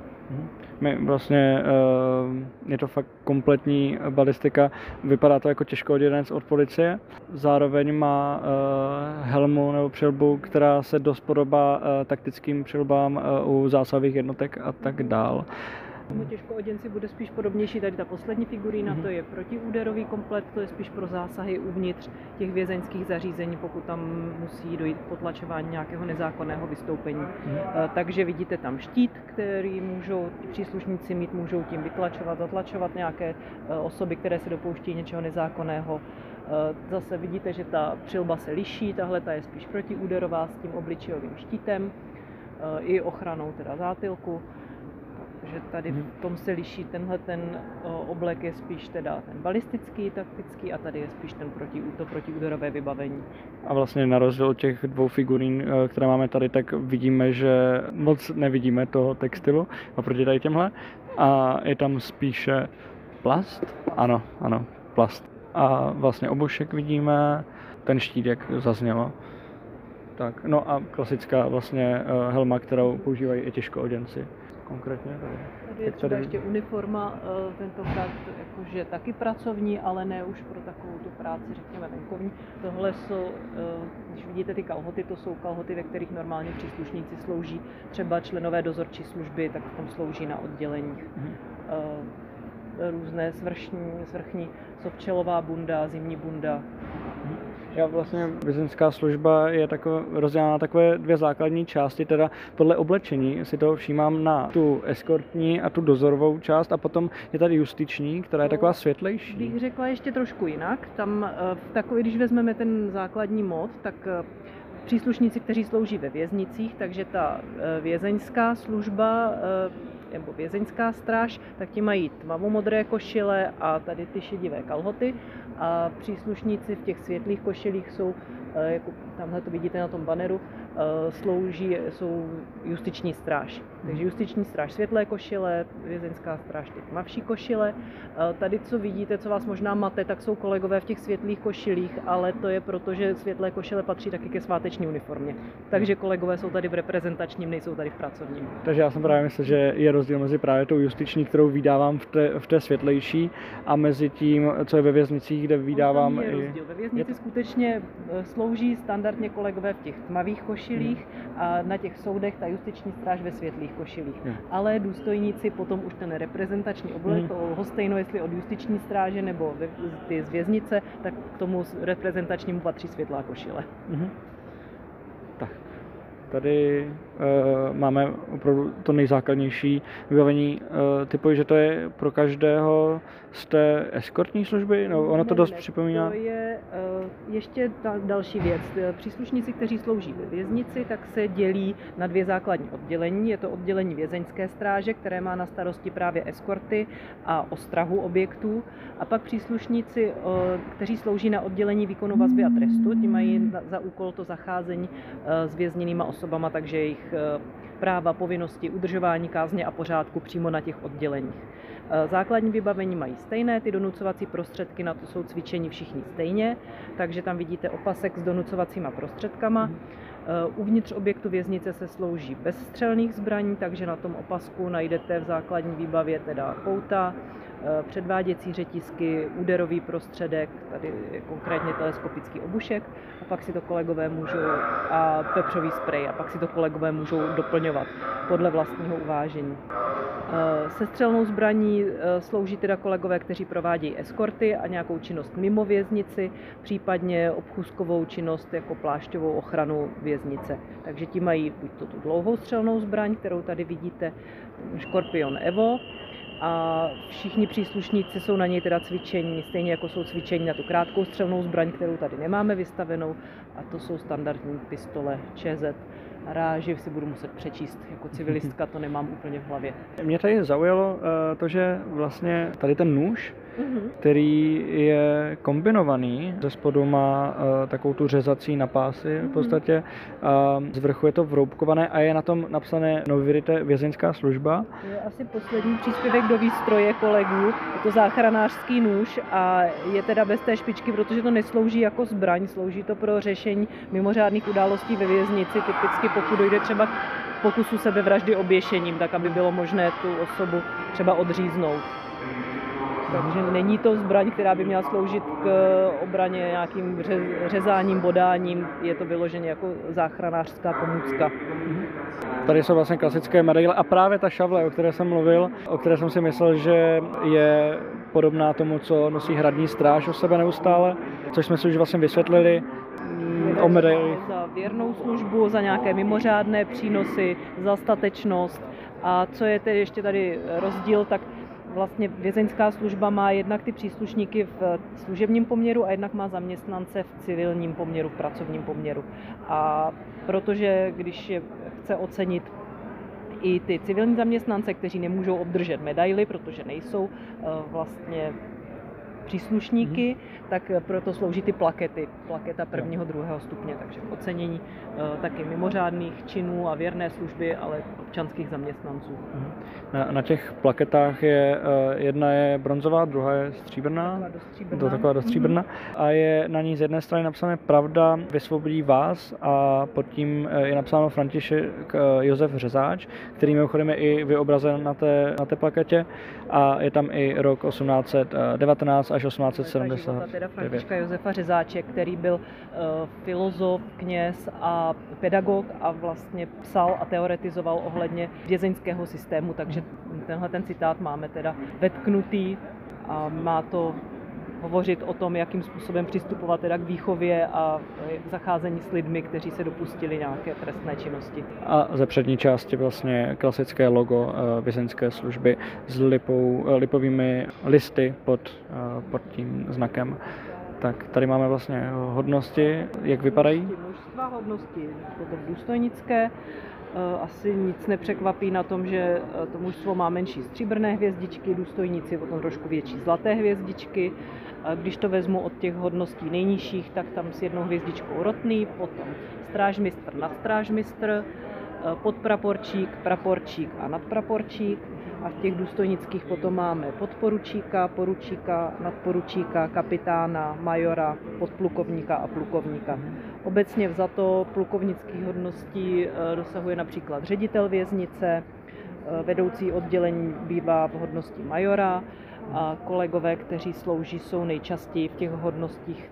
My vlastně, je to fakt kompletní balistika, vypadá to jako těžkooděnec od policie. Zároveň má helmu nebo přilbu, která se dost podobá taktickým přilbám u zásahových jednotek a tak dál. Tomu těžkooděnci bude spíš podobnější tady ta poslední figurína, to je protiúderový komplet, to je spíš pro zásahy uvnitř těch vězeňských zařízení, pokud tam musí dojít k potlačování nějakého nezákonného vystoupení. Takže vidíte tam štít, který můžou příslušníci mít, můžou tím vytlačovat, zatlačovat nějaké osoby, které se dopouští něčeho nezákonného. Zase vidíte, že ta přilba se liší, tahle ta je spíš protiúderová s tím obličejovým štítem i ochranou teda zátylku. Že tady v tom se liší, tenhle ten oblek je spíš teda ten balistický, taktický a tady je spíš to protiúderové vybavení. A vlastně na rozdíl od těch dvou figurín, které máme tady, tak vidíme, že moc nevidíme toho textilu oproti tady těmhle a je tam spíše plast? Ano, plast. A vlastně obušek vidíme, ten štít, jak zaznělo. Tak, no a klasická vlastně helma, kterou používají i těžkooděnci. konkrétně? Je třeba ještě uniforma, tentokrát jakože taky pracovní, ale ne už pro takovou tu práci, řekněme, venkovní. Tohle jsou, když vidíte ty kalhoty, to jsou kalhoty, ve kterých normálně příslušníci slouží. Třeba členové dozorčí služby, tak v tom slouží na odděleních. Různé svrchní, sovčelová bunda, zimní bunda. Já vlastně vězeňská služba je rozdělána na takové dvě základní části, teda podle oblečení si toho všímám na tu eskortní a tu dozorovou část a potom je tady justiční, která je taková světlejší. Bych řekla ještě trošku jinak, tam takový, když vezmeme ten základní mod, tak příslušníci, kteří slouží ve věznicích, takže ta vězeňská služba nebo vězeňská stráž, tak ti mají tmavomodré košile a tady ty šedivé kalhoty a příslušníci v těch světlých košilích jsou, jako tamhle to vidíte na tom banneru, jsou justiční stráž. Takže justiční stráž světlé košile, vězeňská stráž ty tmavší košile. Tady, co vidíte, co vás možná mate, tak jsou kolegové v těch světlých košilích, ale to je proto, že světlé košile patří taky ke sváteční uniformě. Takže kolegové jsou tady v reprezentačním, nejsou tady v pracovním. Takže já jsem právě myslel, že je rozdíl mezi právě tou justiční, kterou vydávám v té světlejší, a mezi tím, co je ve věznicích, kde vydávám. No, tam je rozdíl. Ve věznici skutečně slouží standardně kolegové v těch tmavých košilích a na těch soudech ta justiční stráž ve světlých košilích. Ale důstojníci potom už ten reprezentační oblek, hostejno jestli od justiční stráže nebo ty z věznice, tak k tomu reprezentačnímu patří světlá košile. Tak. Tady máme opravdu to nejzákladnější vybavení. Typuji, že to je pro každého z té eskortní služby? No, ono to dost připomíná. To je ještě další věc. Příslušníci, kteří slouží ve věznici, tak se dělí na dvě základní oddělení. Je to oddělení vězeňské stráže, které má na starosti právě eskorty a ostrahu objektů. A pak příslušníci, kteří slouží na oddělení výkonu vazby a trestu, ti mají za úkol to zacházení s vězněnýma osobama, takže jejich práva, povinnosti, udržování kázně a pořádku přímo na těch odděleních. Základní vybavení mají stejné, ty donucovací prostředky na to jsou cvičeni všichni stejně, takže tam vidíte opasek s donucovacíma prostředkama. Uvnitř objektu věznice se slouží bez střelných zbraní, takže na tom opasku najdete v základní výbavě teda pouta, předváděcí řetisky, úderový prostředek, tady konkrétně teleskopický obušek, a pak si to kolegové můžou, a pepřový sprej, a pak si to kolegové můžou doplňovat podle vlastního uvážení. Se střelnou zbraní slouží teda kolegové, kteří provádějí eskorty a nějakou činnost mimo věznici, případně obchůzkovou činnost jako plášťovou ochranu věznice. Takže ti mají buď to tu dlouhou střelnou zbraň, kterou tady vidíte, Škorpion Evo, a všichni příslušníci jsou na něj teda cvičení, stejně jako jsou cvičení na tu krátkou střelnou zbraň, kterou tady nemáme vystavenou, a to jsou standardní pistole ČZ. Ráživ si budu muset přečíst, jako civilistka to nemám úplně v hlavě. Mě tady zaujalo to, že vlastně tady ten nůž, který je kombinovaný, ze spodu má takovou tu řezací na pásy v podstatě, z vrchu je to vroubkované a je na tom napsané novirite vězeňská služba. To je asi poslední příspěvek do výstroje kolegů, je to záchranářský nůž a je teda bez té špičky, protože to neslouží jako zbraň, slouží to pro řešení mimořádných událostí ve věznici, typicky pokud dojde třeba k pokusu sebevraždy oběšením, tak aby bylo možné tu osobu třeba odříznout. Takže není to zbraň, která by měla sloužit k obraně nějakým řezáním, bodáním, je to vyloženě jako záchranářská pomůcka. Tady jsou vlastně klasické medaile a právě ta šavle, o které jsem mluvil, o které jsem si myslel, že je podobná tomu, co nosí hradní stráž u sebe neustále, což jsme si už vlastně vysvětlili. Za věrnou službu, za nějaké mimořádné přínosy, za statečnost. A co je tedy ještě tady rozdíl, tak vlastně vězeňská služba má jednak ty příslušníky v služebním poměru a jednak má zaměstnance v civilním poměru, v pracovním poměru. A protože když je chce ocenit i ty civilní zaměstnance, kteří nemůžou obdržet medaily, protože nejsou vlastně příslušníky, tak proto slouží ty plakety, plaketa prvního, druhého stupně, takže ocenění taky mimořádných činů a věrné služby, ale občanských zaměstnanců. Na těch plaketách je jedna je bronzová, druhá je stříbrná, taková do stříbrna a je na ní z jedné strany napsané Pravda vysvobodí vás a pod tím je napsáno František Josef Řezáč, který mimochodem je i vyobrazen na té plaketě a je tam i rok 1819 až 1870. Teda Františka Josefa Řezáče, který byl filozof, kněz a pedagog a vlastně psal a teoretizoval ohledně vězeňského systému, takže tenhle ten citát máme teda vetknutý a má to hovořit o tom, jakým způsobem přistupovat teda k výchově a zacházení s lidmi, kteří se dopustili nějaké trestné činnosti. A ze přední části vlastně klasické logo vězeňské služby s lipovými listy pod tím znakem. Tak tady máme vlastně hodnosti, jak vypadají? Množstva hodnosti, to důstojnické. Asi nic nepřekvapí na tom, že to mužstvo má menší stříbrné hvězdičky, důstojníci potom trošku větší zlaté hvězdičky. Když to vezmu od těch hodností nejnižších, tak tam s jednou hvězdičkou rotný, potom strážmistr, nadstrážmistr, podpraporčík, praporčík a nadpraporčík. A v těch důstojnických potom máme podporučíka, poručíka, nadporučíka, kapitána, majora, podplukovníka a plukovníka. Obecně vzato plukovnických hodností dosahuje například ředitel věznice, vedoucí oddělení bývá v hodnosti majora a kolegové, kteří slouží, jsou nejčastěji v těch hodnostích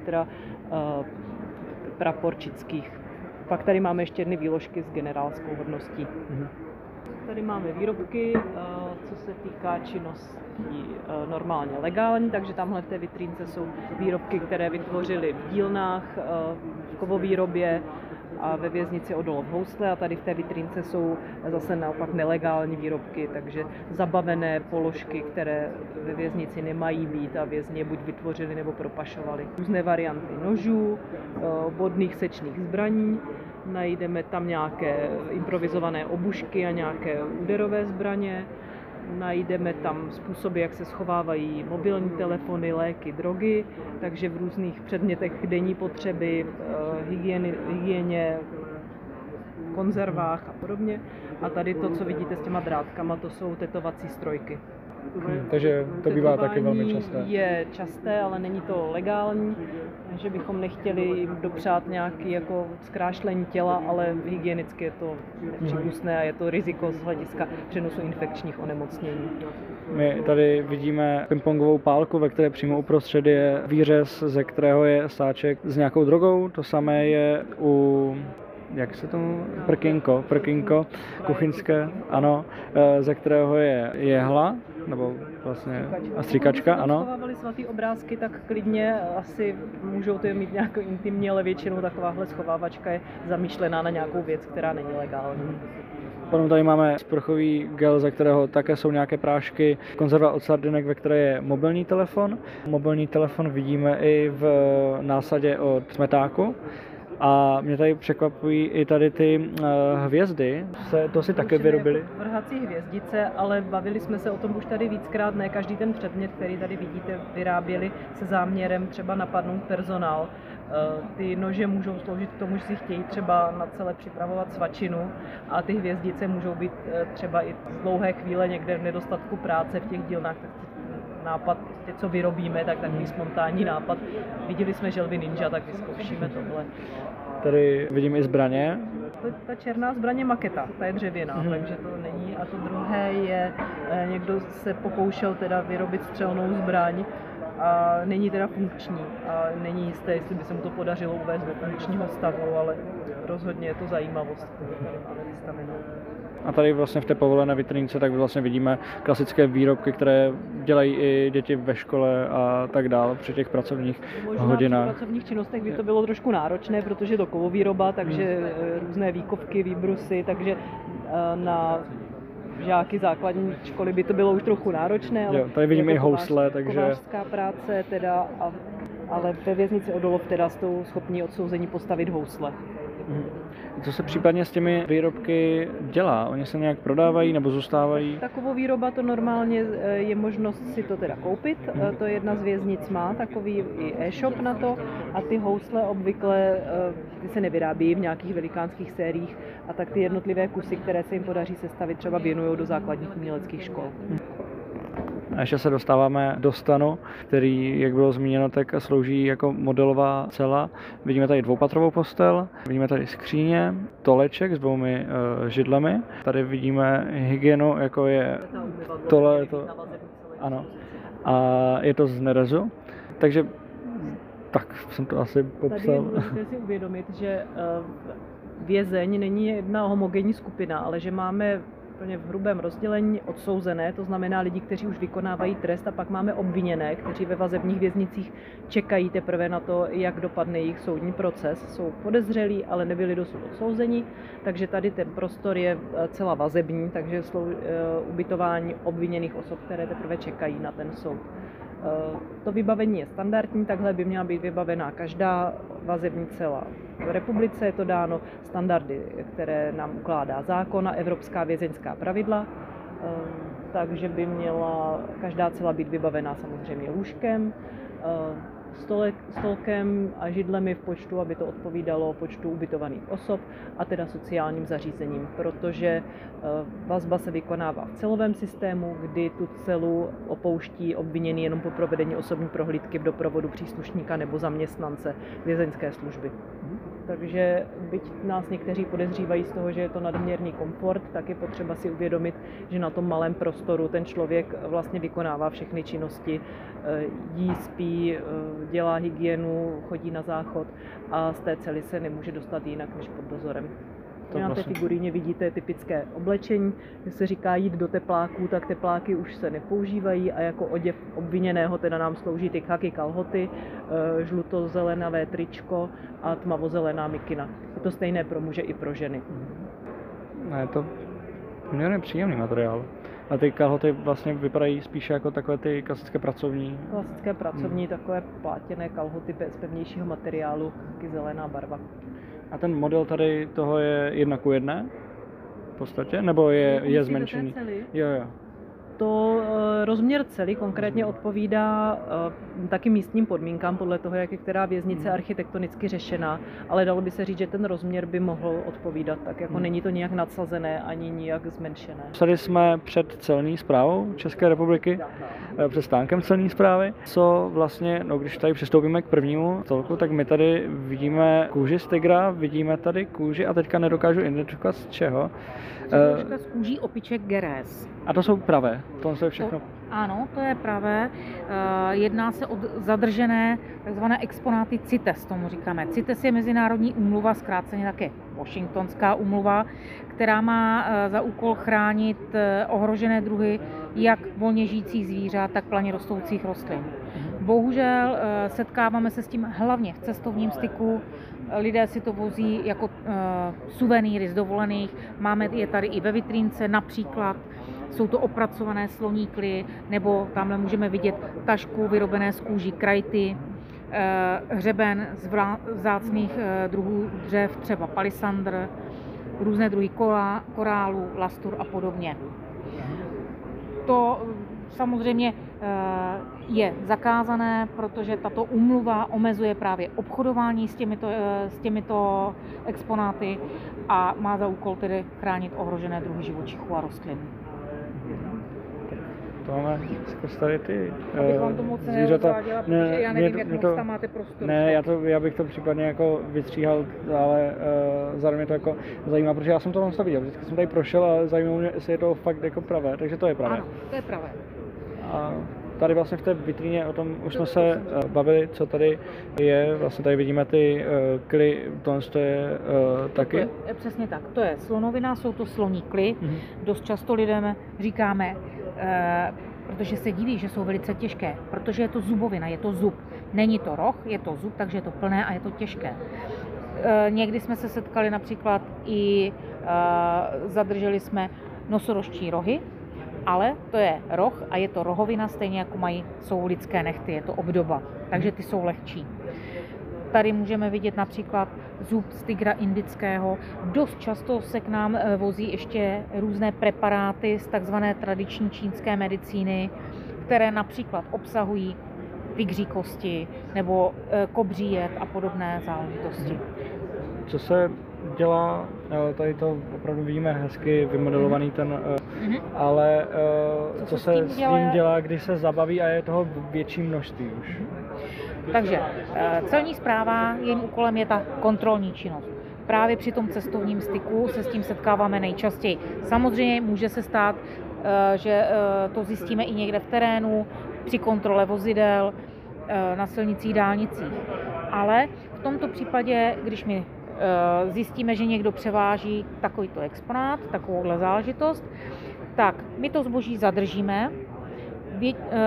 praporčických. Pak tady máme ještě jedny výložky s generálskou hodností. Tady máme výrobky, co se týká činností normálně legální, takže tamhle v té vitrínce jsou výrobky, které vytvořili v dílnách, v kovovýrobě a ve věznici Odolov housle, a tady v té vitrínce jsou zase naopak nelegální výrobky, takže zabavené položky, které ve věznici nemají být a vězni je buď vytvořili nebo propašovali. Různé varianty nožů, bodných sečných zbraní, najdeme tam nějaké improvizované obušky a nějaké úderové zbraně, najdeme tam způsoby, jak se schovávají mobilní telefony, léky, drogy, takže v různých předmětech denní potřeby, hygieně, konzervách a podobně. A tady to, co vidíte s těma drátkama, to jsou tetovací strojky. Takže to bývá taky velmi časté. Je časté, ale není to legální, že bychom nechtěli dopřát nějaké jako zkrášlení těla, ale hygienicky je to nepřípustné a je to riziko z hlediska přenosu infekčních onemocnění. My tady vidíme pingpongovou pálku, ve které přímo uprostřed je výřez, ze kterého je sáček s nějakou drogou. To samé je u... jak se tomu? Prkínko, kuchyňské, ano, ze kterého je jehla, nebo vlastně a stříkačka, ano. Když schovávali svatý obrázky, tak klidně asi můžou to mít nějak intimně, ale většinou takováhle schovávačka je zamýšlená na nějakou věc, která není legální. Potom tady máme sprchový gel, ze kterého také jsou nějaké prášky, konzerva od sardinek, ve které je mobilní telefon. Mobilní telefon vidíme i v násadě od smetáku. A mě tady překvapují i tady ty hvězdy, to si také vyrobili. Vrhací hvězdice, ale bavili jsme se o tom už tady víckrát, ne každý ten předmět, který tady vidíte, vyráběli se záměrem třeba napadnout personál. Ty nože můžou sloužit k tomu, že si chtějí třeba na celé připravovat svačinu, a ty hvězdice můžou být třeba i z dlouhé chvíle někde v nedostatku práce v těch dílnách. Nápad, co vyrobíme, tak takový spontánní nápad. Viděli jsme želvy ninja, tak vyzkoušíme tohle. Tady vidím i zbraně. Ta černá zbraně maketa, ta je dřevěná, takže to není. A to druhé je, někdo se pokoušel teda vyrobit střelnou zbraň a není teda funkční. A není jisté, jestli by se mu to podařilo uvést do funkčního stavu, ale rozhodně je to zajímavost, kterou tady máme vystavenou. A tady vlastně v té povolené vitrínce tak vlastně vidíme klasické výrobky, které dělají i děti ve škole a tak dále při těch pracovních hodinách. Možná při pracovních činnostech by to bylo trošku náročné, protože to kovovýroba, takže různé výkopky, výbrusy, takže na žáky základní školy by to bylo už trochu náročné. Ale tady vidíme i housle, takže... kovářská práce teda, ale ve věznici Odolov teda jsou schopni odsouzení postavit housle. Co se případně s těmi výrobky dělá? Oni se nějak prodávají nebo zůstávají? Takovou výroba to normálně je možnost si to teda koupit. To jedna z věznic má takový i e-shop na to a ty housle obvykle ty se nevyrábí v nějakých velikánských sériích a tak ty jednotlivé kusy, které se jim podaří sestavit, třeba věnují do základních uměleckých škol. A ještě se dostáváme do stanu, který, jak bylo zmíněno, tak slouží jako modelová cela. Vidíme tady dvoupatrovou postel, vidíme tady skříně, toleček s dvoumi židlemi. Tady vidíme hygienu, jako je tohle, ano, a je to z nerezu. Takže tak jsem to asi popsal. Tady je důležité si uvědomit, že vězeň není jedna homogenní skupina, ale že máme v hrubém rozdělení odsouzené, to znamená lidi, kteří už vykonávají trest, a pak máme obviněné, kteří ve vazebních věznicích čekají teprve na to, jak dopadne jejich soudní proces. Jsou podezřelí, ale nebyli dosud odsouzeni, takže tady ten prostor je celá vazební, takže ubytování obviněných osob, které teprve čekají na ten soud. To vybavení je standardní, takhle by měla být vybavená každá vazební cela. V republice je to dáno standardy, které nám ukládá zákon a evropská vězeňská pravidla, takže by měla každá cela být vybavená samozřejmě lůžkem, stolkem a židlemi v počtu, aby to odpovídalo počtu ubytovaných osob, a teda sociálním zařízením, protože vazba se vykonává v celovém systému, kdy tu celu opouští obviněný jenom po provedení osobní prohlídky v doprovodu příslušníka nebo zaměstnance vězeňské služby. Takže byť nás někteří podezřívají z toho, že je to nadměrný komfort, tak je potřeba si uvědomit, že na tom malém prostoru ten člověk vlastně vykonává všechny činnosti, jí, spí, dělá hygienu, chodí na záchod a z té cely se nemůže dostat jinak než pod dozorem. Na té figuríně vidíte typické oblečení, když se říká jít do tepláků, tak tepláky už se nepoužívají a jako oděv obviněného teda nám slouží ty khaki kalhoty, žluto-zelenavé tričko a tmavozelená mikina. Je to stejné pro muže i pro ženy. Je to poměrně příjemný materiál. A ty kalhoty vlastně vypadají spíše jako takové ty klasické pracovní? Klasické pracovní, takové plátěné kalhoty z pevnějšího materiálu, taky zelená barva. A ten model tady toho je 1:1 v podstatě, nebo je zmenšený? Jo. To rozměr cely konkrétně odpovídá taky místním podmínkám podle toho, jak je která věznice architektonicky řešená, ale dalo by se říct, že ten rozměr by mohl odpovídat, tak jako není to nijak nadsazené ani nijak zmenšené. Tady jsme před Celní správou České republiky, před stánkem Celní správy, co vlastně, no když tady přistoupíme k prvnímu celku, tak my tady vidíme kůži z tygra, vidíme tady kůži a teďka nedokážu identifikovat z čeho. Z kůží opiček geréz. A to jsou pravé? To je všechno. Ano, to je pravé. Jedná se o zadržené tzv. Exponáty CITES, tomu říkáme. CITES je mezinárodní úmluva, zkráceně také Washingtonská úmluva, která má za úkol chránit ohrožené druhy jak volně žijících zvířat, tak planě rostoucích rostlin. Bohužel setkáváme se s tím hlavně v cestovním styku. Lidé si to vozí jako suvenýry z dovolených. Máme je tady i ve vitrínce například. Jsou to opracované sloníkly, nebo tamhle můžeme vidět tašku vyrobené z kůží krajty, hřeben z vzácných druhů dřev, třeba palisandr, různé druhy korálů, lastur a podobně. To samozřejmě je zakázané, protože tato úmluva omezuje právě obchodování s těmito exponáty a má za úkol tedy chránit ohrožené druhy živočichů a rostlin. To máme skrz tady ty zvířata. Ne, já nevím, jak to máte prostor. Ne, já bych to případně jako vystříhal, ale zároveň mě to jako zajímá, protože já jsem to nonstop viděl, vždycky jsem tady prošel a zajímalo mě, jestli je to fakt jako pravé, takže to je pravé. Ano, to je pravé. A tady vlastně v té vitríně o tom už jsme se bavili, co tady je, vlastně tady vidíme ty kly, tohle to je taky. To je přesně tak, to je slonovina, jsou to sloní kly, dost často lidem říkáme, protože se diví, že jsou velice těžké, protože je to zubovina, je to zub, není to roh, je to zub, takže je to plné a je to těžké. Někdy jsme se setkali například i zadrželi jsme nosorožčí rohy, ale to je roh a je to rohovina, stejně jako jsou lidské nechty, je to obdoba, takže ty jsou lehčí. Tady můžeme vidět například zub z tygra indického. Dost často se k nám vozí ještě různé preparáty z takzvané tradiční čínské medicíny, které například obsahují tygří kosti nebo kobří jed a podobné záležitosti. Co se dělá, tady to opravdu vidíme hezky vymodelovaný ten, ale co se s tím dělá, když se zabaví a je toho větší množství už? Takže celní správa, jejím úkolem je ta kontrolní činnost. Právě při tom cestovním styku se s tím setkáváme nejčastěji. Samozřejmě může se stát, že to zjistíme i někde v terénu, při kontrole vozidel, na silnicích, dálnicích. Ale v tomto případě, když my zjistíme, že někdo převáží takovýto exponát, takovouhle záležitost, tak my to zboží zadržíme.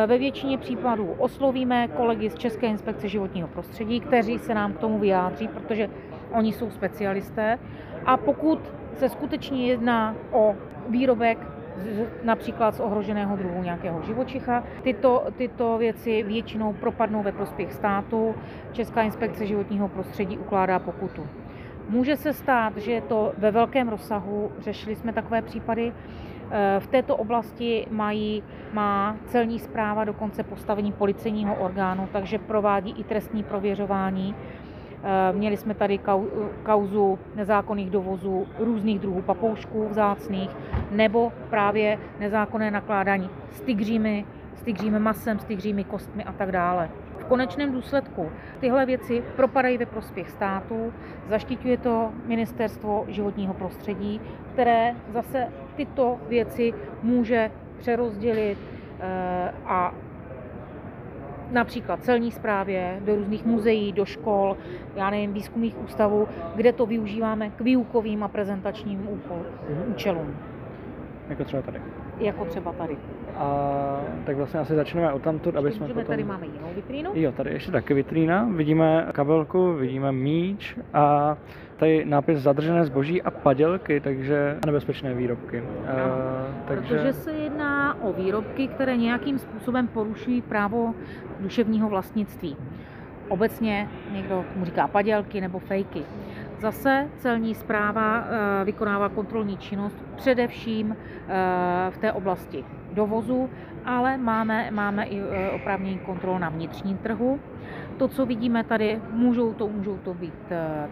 Ve většině případů oslovíme kolegy z České inspekce životního prostředí, kteří se nám k tomu vyjádří, protože oni jsou specialisté. A pokud se skutečně jedná o výrobek například z ohroženého druhu nějakého živočicha, tyto věci většinou propadnou ve prospěch státu. Česká inspekce životního prostředí ukládá pokutu. Může se stát, že je to ve velkém rozsahu, řešili jsme takové případy. V této oblasti má celní správa dokonce postavení policejního orgánu, takže provádí i trestní prověřování. Měli jsme tady kauzu nezákonných dovozů různých druhů papoušků vzácných nebo právě nezákonné nakládání s tygřím masem, s tygřími kostmi a tak dále. V konečném důsledku tyhle věci propadají ve prospěch státu, zaštiťuje to Ministerstvo životního prostředí, které zase tyto věci může přerozdělit a například celní správě, do různých muzeí, do škol, já nevím, výzkumných ústavů, kde to využíváme k výukovým a prezentačním účelům. Jako třeba tady. A tak vlastně asi začneme odtamtud, aby jsme potom... Tady máme jinou vitrínu. Jo, tady ještě taky vitrína. Vidíme kabelku, vidíme míč a tady nápis zadržené zboží a padělky, takže nebezpečné výrobky. Protože se jedná o výrobky, které nějakým způsobem porušují právo duševního vlastnictví. Obecně někdo mu říká padělky nebo fejky. Zase celní správa vykonává kontrolní činnost především v té oblasti dovozu, ale máme i oprávnění kontrol na vnitřním trhu. To, co vidíme tady, můžou to být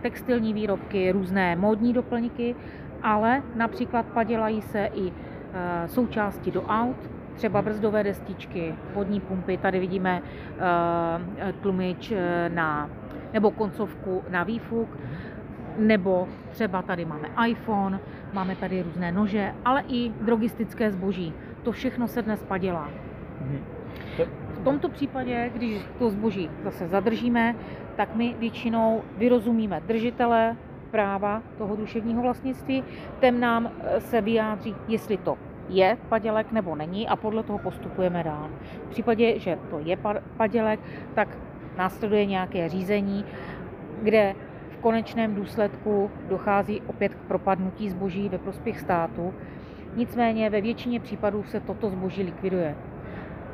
textilní výrobky, různé módní doplňky, ale například padělají se i součásti do aut, třeba brzdové destičky, vodní pumpy, tady vidíme tlumič nebo koncovku na výfuk, nebo třeba tady máme iPhone, máme tady různé nože, ale i drogistické zboží. To všechno se dnes padělá. V tomto případě, když to zboží zase zadržíme, tak my většinou vyrozumíme držitele práva toho duševního vlastnictví, ten nám se vyjádří, jestli to je padělek nebo není a podle toho postupujeme dál. V případě, že to je padělek, tak následuje nějaké řízení, kde v konečném důsledku dochází opět k propadnutí zboží ve prospěch státu. Nicméně ve většině případů se toto zboží likviduje.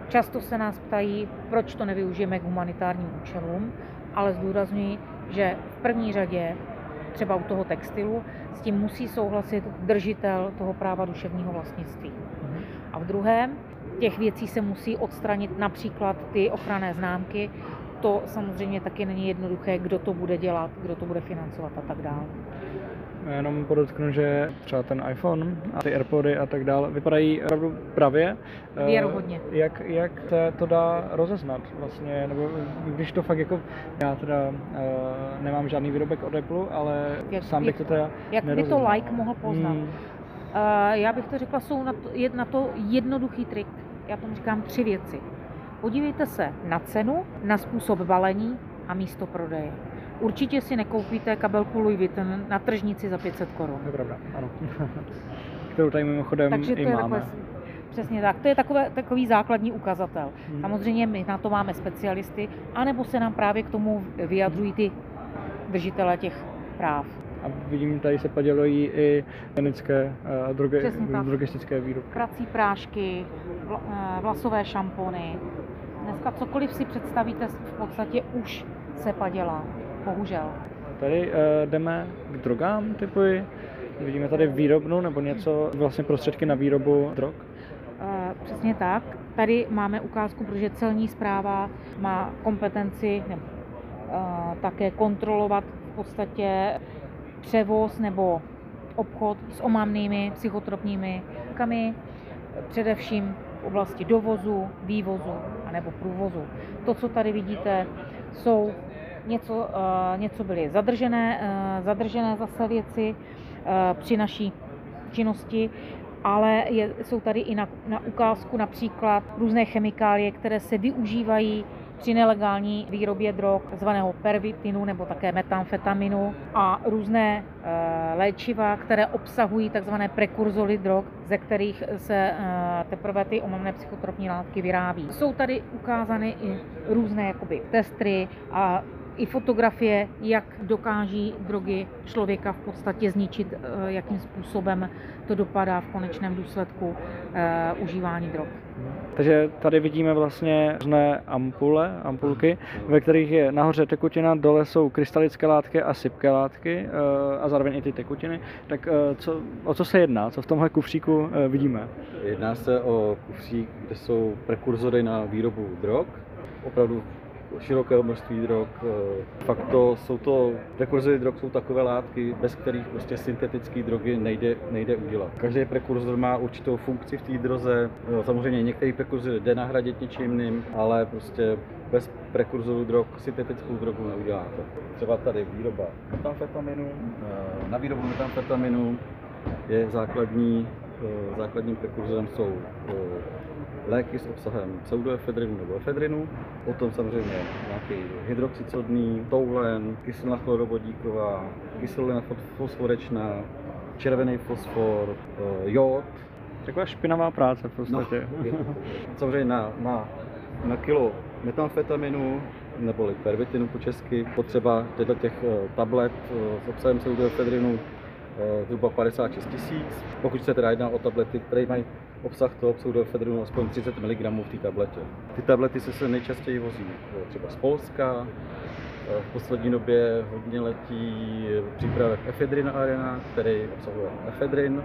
Často se nás ptají, proč to nevyužijeme k humanitárním účelům, ale zdůrazňuji, že v první řadě, třeba u toho textilu, s tím musí souhlasit držitel toho práva duševního vlastnictví. A v druhém, těch věcí se musí odstranit například ty ochranné známky. To samozřejmě taky není jednoduché, kdo to bude dělat, kdo to bude financovat a tak dále. Já jenom podotknu, že třeba ten iPhone a ty AirPody a tak dále vypadají opravdu pravě. Věrohodně. Jak to dá rozeznat vlastně, nebo když to fakt jako, já teda nemám žádný výrobek od Apple, ale sám bych to teda nerozeznal. Jak by to like mohl poznat? Já bych to řekla, je na to jednoduchý trik. Já tomu říkám 3 věci. Podívejte se na cenu, na způsob balení a místo prodeje. Určitě si nekoupíte kabelku Louis Vuitton na tržnici za 500 korun. To je pravda, ano. Kterou tady mimochodem i máme. Přesně tak, to je takový základní ukazatel. Samozřejmě my na to máme specialisty, anebo se nám právě k tomu vyjadřují ty držitele těch práv. A vidím, tady se padělují i chemické drogistické výrobky. Prací prášky, vlasové šampony. Dneska cokoliv si představíte, v podstatě už se padělá. bohužel. Tady jdeme k drogám typuji. Vidíme tady výrobnu nebo něco, vlastně prostředky na výrobu drog. Přesně tak. Tady máme ukázku, protože Celní správa má kompetenci nebo, také kontrolovat v podstatě převoz nebo obchod s omamnými psychotropními drogami, především v oblasti dovozu, vývozu anebo průvozu. To, co tady vidíte, jsou něco byly zadržené zase věci při naší činnosti, ale jsou tady i na ukázku například různé chemikálie, které se využívají při nelegální výrobě drog, zvaného pervitinu nebo také metamfetaminu, a různé léčiva, které obsahují takzvané prekurzory drog, ze kterých se teprve ty omamné psychotropní látky vyrábí. Jsou tady ukázány i různé jakoby testry a i fotografie, jak dokáží drogy člověka v podstatě zničit, jakým způsobem to dopadá v konečném důsledku užívání drog. Takže tady vidíme vlastně různé ampulky, ve kterých je nahoře tekutina, dole jsou krystalické látky a sypké látky a zároveň i ty tekutiny. Tak o co se jedná? Co v tomhle kufříku vidíme? Jedná se o kufřík, kde jsou prekurzory na výrobu drog. Opravdu širokého množství drog. Fakt prekurzory drog jsou takové látky, bez kterých prostě syntetické drogy nejde udělat. Každý prekurzor má určitou funkci v té droze. Samozřejmě některý prekurzor jde nahradit něčím jiným, ale prostě bez prekurzorů drog syntetickou drogu neuděláte. Třeba tady výroba metamfetaminu. Na výrobu metamfetaminu je základním prekurzorem jsou léky s obsahem pseudoefedrinu nebo efedrinu, potom samozřejmě nějaký hydroxycodný, toulen, kyselina chlorovodíková, kyselina fosforečná, červený fosfor, jód. Taková špinavá práce v podstatě. No. Samozřejmě na kilo metamfetaminu nebo pervitinu po česky potřeba těchto tablet s obsahem pseudoefedrinu zhruba 56 tisíc, pokud se teda jedná o tablety, které mají obsah toho pseudoefedrinu aspoň 30 mg v té tabletě. Ty tablety se nejčastěji vozí třeba z Polska, v poslední době hodně letí přípravek efedrin arena, který obsahuje efedrin,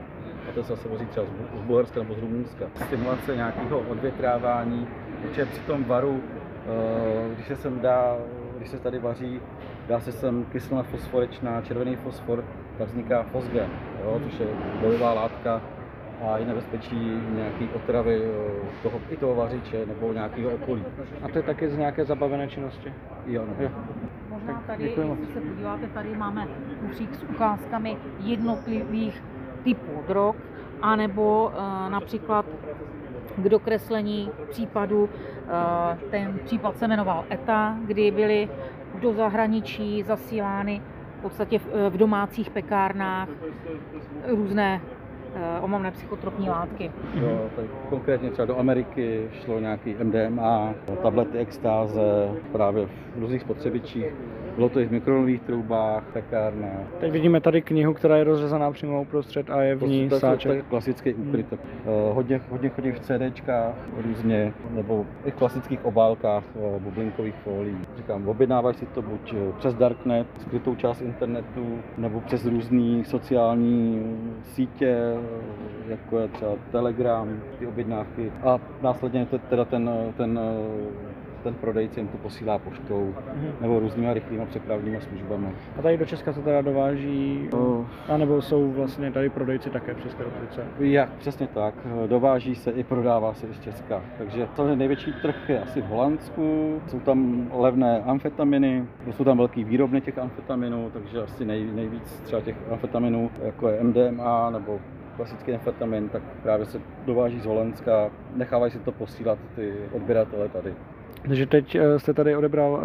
a to se zase vozí třeba z Bulharska nebo z Rumunska. Stimulace nějakého odvětrávání, protože při tom varu, když se tady vaří, dá se sem kyselina fosforečná, červený fosfor, tak vzniká fosgen, což je bojová látka a je nebezpečí nějaké otravy toho vařiče nebo nějakého okolí. A to je taky z nějaké zabavené činnosti? Jo. Jo. Možná tady, když se podíváte, tady máme kufřík s ukázkami jednotlivých typů drog, anebo například k dokreslení případu. Ten případ se jmenoval ETA, kdy byly do zahraničí zasílány v podstatě v domácích pekárnách různé omamné psychotropní látky. Jo, tak konkrétně třeba do Ameriky šlo nějaký MDMA, tablety extáze, právě v různých spotřebičích. Bylo to i v mikrovlnných troubách, pekárnách. Teď vidíme tady knihu, která je rozřezaná přímo uprostřed a je v ní sáček. To je klasický úkryt. Hodně chodí v CDčkách různě, nebo i v klasických obálkách bublinkových folií. Říkám, objednávají si to buď přes darknet, skrytou část internetu, nebo přes různé sociální sítě, jako je třeba Telegram, ty objednávky. A následně teda ten prodejce jim to posílá poštou nebo různými rychlými přepravními službami. A tady do Česka se teda dováží, anebo jsou vlastně tady prodejci také v České republice? Jak, přesně tak. Dováží se i prodává se i z Česka. Takže to největší trh je asi v Holandsku. Jsou tam levné amfetaminy, jsou tam velký výrobny těch amfetaminů, takže asi nejvíc třeba těch amfetaminů, jako je MDMA nebo klasický amfetamin, tak právě se dováží z Holandska. Nechávají si to posílat ty odběratele tady. Takže teď jste tady odebral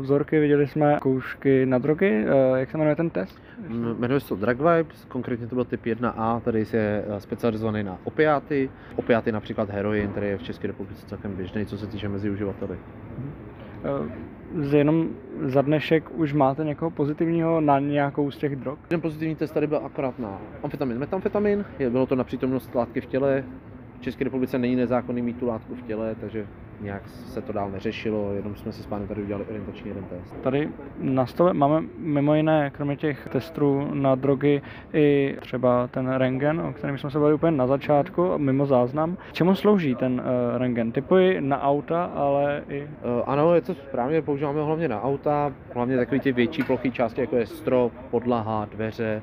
vzorky, viděli jsme koušky na drogy. Jak se jmenuje ten test? Jmenuje se to Drug Vibes, konkrétně to byl typ 1A, tady je specializovaný na opiáty. Opiáty například heroin, který je v České republice celkem běžný, co se týče mezi uživateli. Jenom za dnešek už máte někoho pozitivního na nějakou z těch drog? Ten pozitivní test tady byl akorát na amfetamin, metamfetamin, bylo to na přítomnost látky v těle. v České republice není nezákonný mít tu látku v těle, takže nějak se to dál neřešilo, jenom jsme si s pánem tady udělali orientační jeden test. Tady na stole máme mimo jiné, kromě těch testů na drogy, i třeba ten rentgen, o kterém jsme se bavili úplně na začátku, mimo záznam. Čemu slouží ten rentgen? Typuji na auta, ale i... Ano, je to správně, používáme ho hlavně na auta, hlavně takové ty větší plochy části, jako je strop, podlaha, dveře,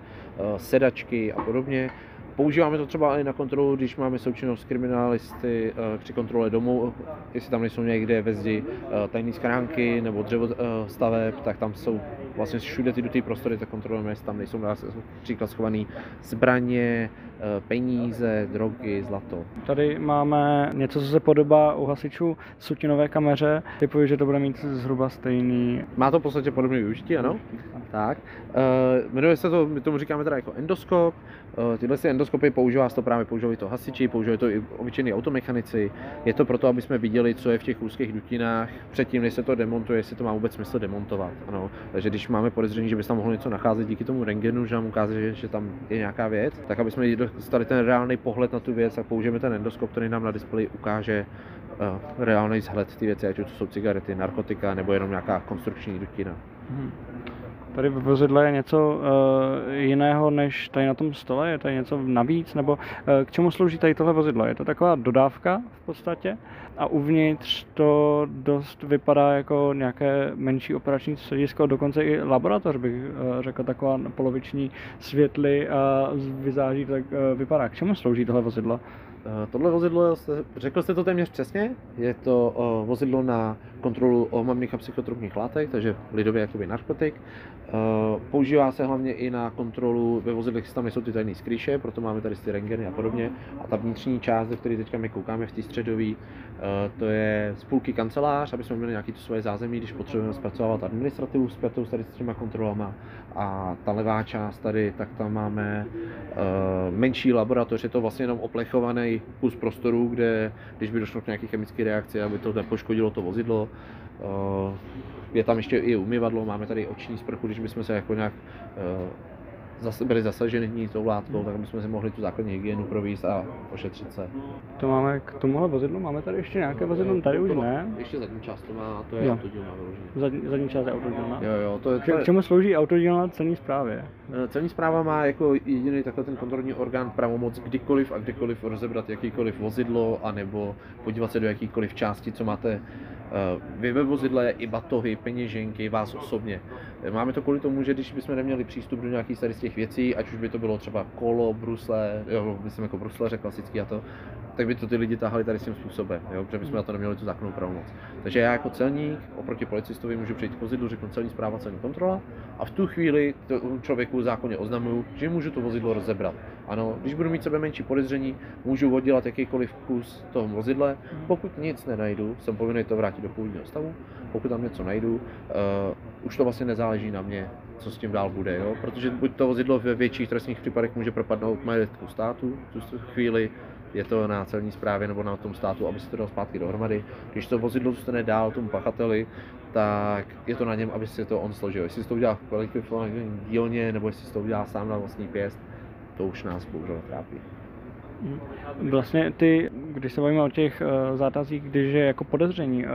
sedačky a podobně. Používáme to třeba i na kontrolu, když máme součinnost kriminalisty při kontrole domů, jestli tam nejsou někde ve zdi tajné schránky nebo dřevostaveb, tak tam jsou vlastně všude ty do té prostory, tak kontrolujeme, jestli tam nejsou například schované zbraně, peníze, drogy, zlato. Tady máme něco, co se podobá u hasičů sutinové kameře. Typuji, že to bude mít zhruba stejný. Má to v podstatě podobné využití, ano? Tak. Jmenuje se to, my tomu říkáme teda jako endoskop. Tyhle si endoskopy používají to hasiči, používají to i obyčejní automechanici. Je to proto, aby jsme viděli, co je v těch úzkých dutinách předtím, než se to demontuje, jestli to má vůbec smysl demontovat. Ano. Takže když máme podezření, že by se tam mohlo něco nacházet díky tomu rentgenu, že nám ukáže, že tam je nějaká věc, tak aby jsme dostali ten reálný pohled na tu věc a použijeme ten endoskop, který nám na displeji ukáže reálný vzhled ty věci, ať to jsou cigarety, narkotika nebo jenom nějaká konstrukční dutina. Tady ve vozidle je něco jiného než tady na tom stole, je tady něco navíc, nebo k čemu slouží tady tohle vozidlo? Je to taková dodávka v podstatě a uvnitř to dost vypadá jako nějaké menší operační středisko, dokonce i laboratoř bych řekl, taková poloviční světly a vyzáží tak vypadá. K čemu slouží tohle vozidlo? Tohle vozidlo, řekl jste to téměř přesně, je to vozidlo na kontrolu omamných a psychotropních látek, takže lidově jakoby narkotik. Používá se hlavně i na kontrolu ve vozidlech, tam nejsou ty tajné skrýše, proto máme tady ty rentgeny a podobně. A ta vnitřní část, do které teďka my koukáme v té středové, to je z půlky kancelář, aby jsme měli nějaké to svoje zázemí, když potřebujeme zpracovávat administrativu zpětou tady s těma kontrolama. A ta levá část tady, tak tam máme menší laboratoř, je to vlastně jenom oplechované kus prostoru, kde, když by došlo k nějaké chemické reakci, aby to nepoškodilo to vozidlo. Je tam ještě i umyvadlo, máme tady oční sprchu, když bychom se jako nějak byli zasaženi tou látkou, tak bychom si mohli tu základní hygienu provést a ošetřit se. To máme k tomuhle vozidlu, máme tady ještě nějaké vozidlo, tady už ne? Ještě zadní část to má, to je autodílna vyloženě. Zadní část je autodílna? Jo, to je... K čemu slouží autodílna Celní správě? Celní správa má jako jediný takhle ten kontrolní orgán pravomoc kdykoliv a kdekoliv rozebrat jakýkoliv vozidlo, anebo podívat se do jakýkoliv části, co máte ve vozidle, i batohy, peněženky, vás osobně. Máme to kvůli tomu, že když bychom neměli přístup do nějakých tady z těch věcí, ať už by to bylo třeba kolo, brusle, jo, myslím jako brusle, klasický a to, tak by to ty lidi tahali tady s tím způsobem, jo, protože bychom na to neměli tu zákonnou pravomoc. Takže já jako celník oproti policistovi můžu přijít k vozidlu, řeknu celní správa, celní kontrola a v tu chvíli člověku zákonně oznamuju, že můžu to vozidlo rozebrat. Ano, když budu mít sebe menší podezření, můžu oddělat jakýkoliv kus toho vozidle. Pokud nic nenajdu, jsem povinný to vrátit do původního stavu. Pokud tam něco najdu, už to vlastně nezáleží na mě, co s tím dál bude, jo? Protože buď to vozidlo ve větších trestních případech může propadnout majetku státu, v tu chvíli je to na celní správě nebo na tom státu, aby se to dal zpátky dohromady. Když to vozidlo zůstane dál tomu pachateli, tak je to na něm, aby si to on složil. Jestli si to udělá v kvalifikovaném dílně, nebo jestli si to udělá sám na vlastní pěst, to už nás bohužel trápí. Vlastně ty, když se bavíme o těch zátazích, když je jako podezření,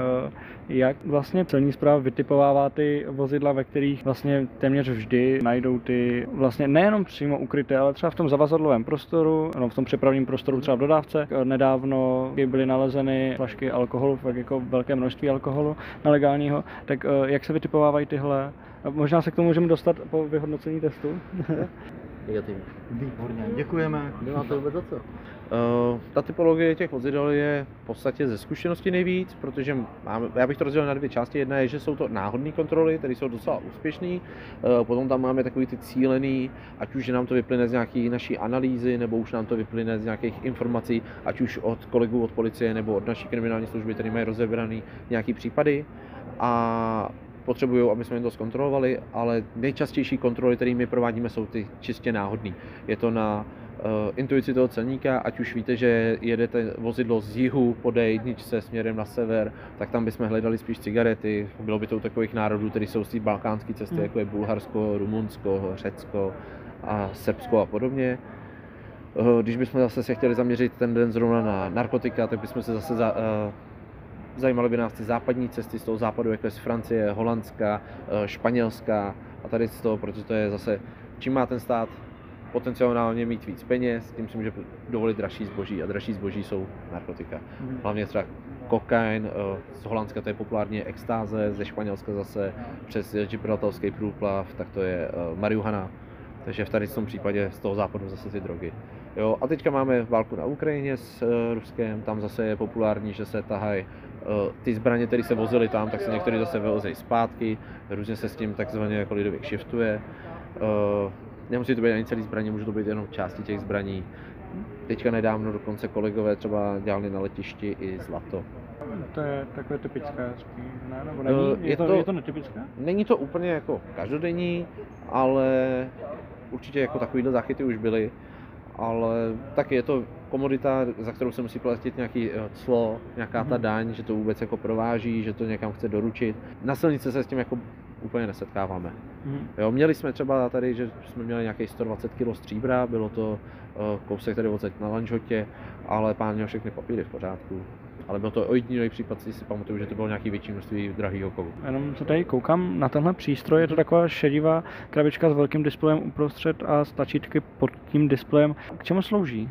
jak vlastně celní správa vytipovává ty vozidla, ve kterých vlastně téměř vždy najdou ty vlastně nejenom přímo ukryté, ale třeba v tom zavazadlovém prostoru, no v tom přepravním prostoru třeba v dodávce. Nedávno byly nalezeny flašky alkoholu, tak jako velké množství alkoholu nelegálního, tak jak se vytipovávají tyhle? Možná se k tomu můžeme dostat po vyhodnocení testu. Výborně, děkujeme. Nemáte vůbec za co? Ta typologie těch vozidel je v podstatě ze zkušenosti nejvíc, protože já bych to rozdělil na dvě části. Jedna je, že jsou to náhodné kontroly, které jsou docela úspěšné. Potom tam máme takový ty cílený, ať už nám to vyplyne z nějaké naší analýzy, nebo už nám to vyplyne z nějakých informací, ať už od kolegů od policie nebo od naší kriminální služby, které mají rozebrané nějaké případy. A potřebují, aby jsme jim to zkontrolovali, ale nejčastější kontroly, které my provádíme, jsou ty čistě náhodné. Je to na intuici toho celníka, ať už víte, že jedete vozidlo z jihu po D1 směrem na sever, tak tam bychom hledali spíš cigarety. Bylo by to u takových národů, které jsou z té balkánské cesty, jako je Bulharsko, Rumunsko, Řecko a Srbsko a podobně. Když bychom zase se chtěli zaměřit ten den zrovna na narkotika, tak bychom se zase zajímaly by nás ty západní cesty z toho západu, jako je z Francie, Holandska, Španělska a tady z toho, protože to je zase, čím má ten stát potenciálně mít víc peněz, tím si může dovolit dražší zboží a dražší zboží jsou narkotika. Hlavně třeba kokain, z Holandska to je populárně extáze, ze Španělska zase přes gibraltarský průplav, tak to je marihuana. Takže v tady v tom případě z toho západu zase ty drogy. Jo, a teďka máme válku na Ukrajině s Ruskem, tam zase je populární, že se tahají ty zbraně, které se vozily tam, tak se některé zase vyvozejí zpátky, různě se s tím takzvaně jako lidově shiftuje. Nemusí to být ani celý zbraně, můžou to být jenom části těch zbraní. Teďka nedávno dokonce kolegové třeba dělali na letišti i zlato. To je takové typické, ne? Nebo není, je to netypické? Není to úplně jako každodenní, ale určitě jako takovýhle záchyty už byly, ale taky je to komodita, za kterou se musí platit nějaký clo, nějaká ta daň, že to vůbec jako prováží, že to někam chce doručit. Na silnici se s tím jako úplně nesetkáváme. Jo, měli jsme třeba tady, že jsme měli nějaký 120 kg stříbra, bylo to kousek tady odsaď na Lanžhotě, ale pán měl všechny papíry v pořádku. Ale byl to ojedinělý případ, si pamatuju, že to bylo nějaký větší množství drahého kovu. Jenom co tady koukám na tenhle přístroj, je to taková šedivá krabička s velkým displejem uprostřed a tlačítky pod tím displejem. K čemu slouží?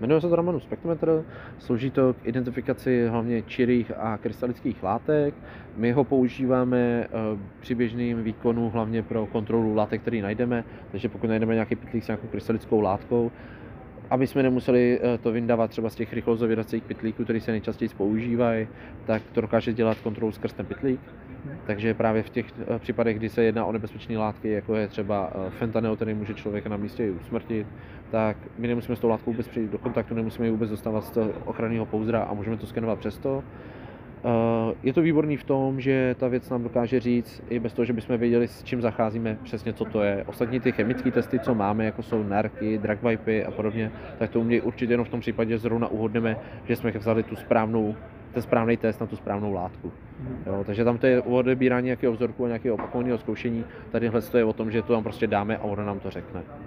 Jmenuje se to Ramanův spektrometr, slouží to k identifikaci hlavně čirých a krystalických látek. My ho používáme při běžném výkonu hlavně pro kontrolu látek, který najdeme. Takže pokud najdeme nějaký pytlík s nějakou krystalickou látkou, aby jsme nemuseli to vyndávat třeba z těch rychlozovědacích pytlíků, které se nejčastěji používají, tak to dokáže dělat kontrolu skrz ten pytlík. Takže právě v těch případech, kdy se jedná o nebezpečné látky, jako je třeba fentanyl, který může člověka na místě i usmrtit, tak my nemusíme s tou látkou vůbec přijít do kontaktu, nemusíme ji vůbec dostávat z ochranného pouzdra a můžeme to skenovat přesto. Je to výborný v tom, že ta věc nám dokáže říct i bez toho, že bychom věděli, s čím zacházíme, přesně co to je. Ostatní ty chemické testy, co máme, jako jsou narky, drug vipy a podobně, tak to umějí určitě jenom v tom případě, že zrovna uhodneme, že jsme vzali ten správný test na tu správnou látku. Jo, takže tam to je odebírání nějakého vzorku a nějakého opakovaného zkoušení. Tadyhle to je o tom, že to tam prostě dáme a ono nám to řekne.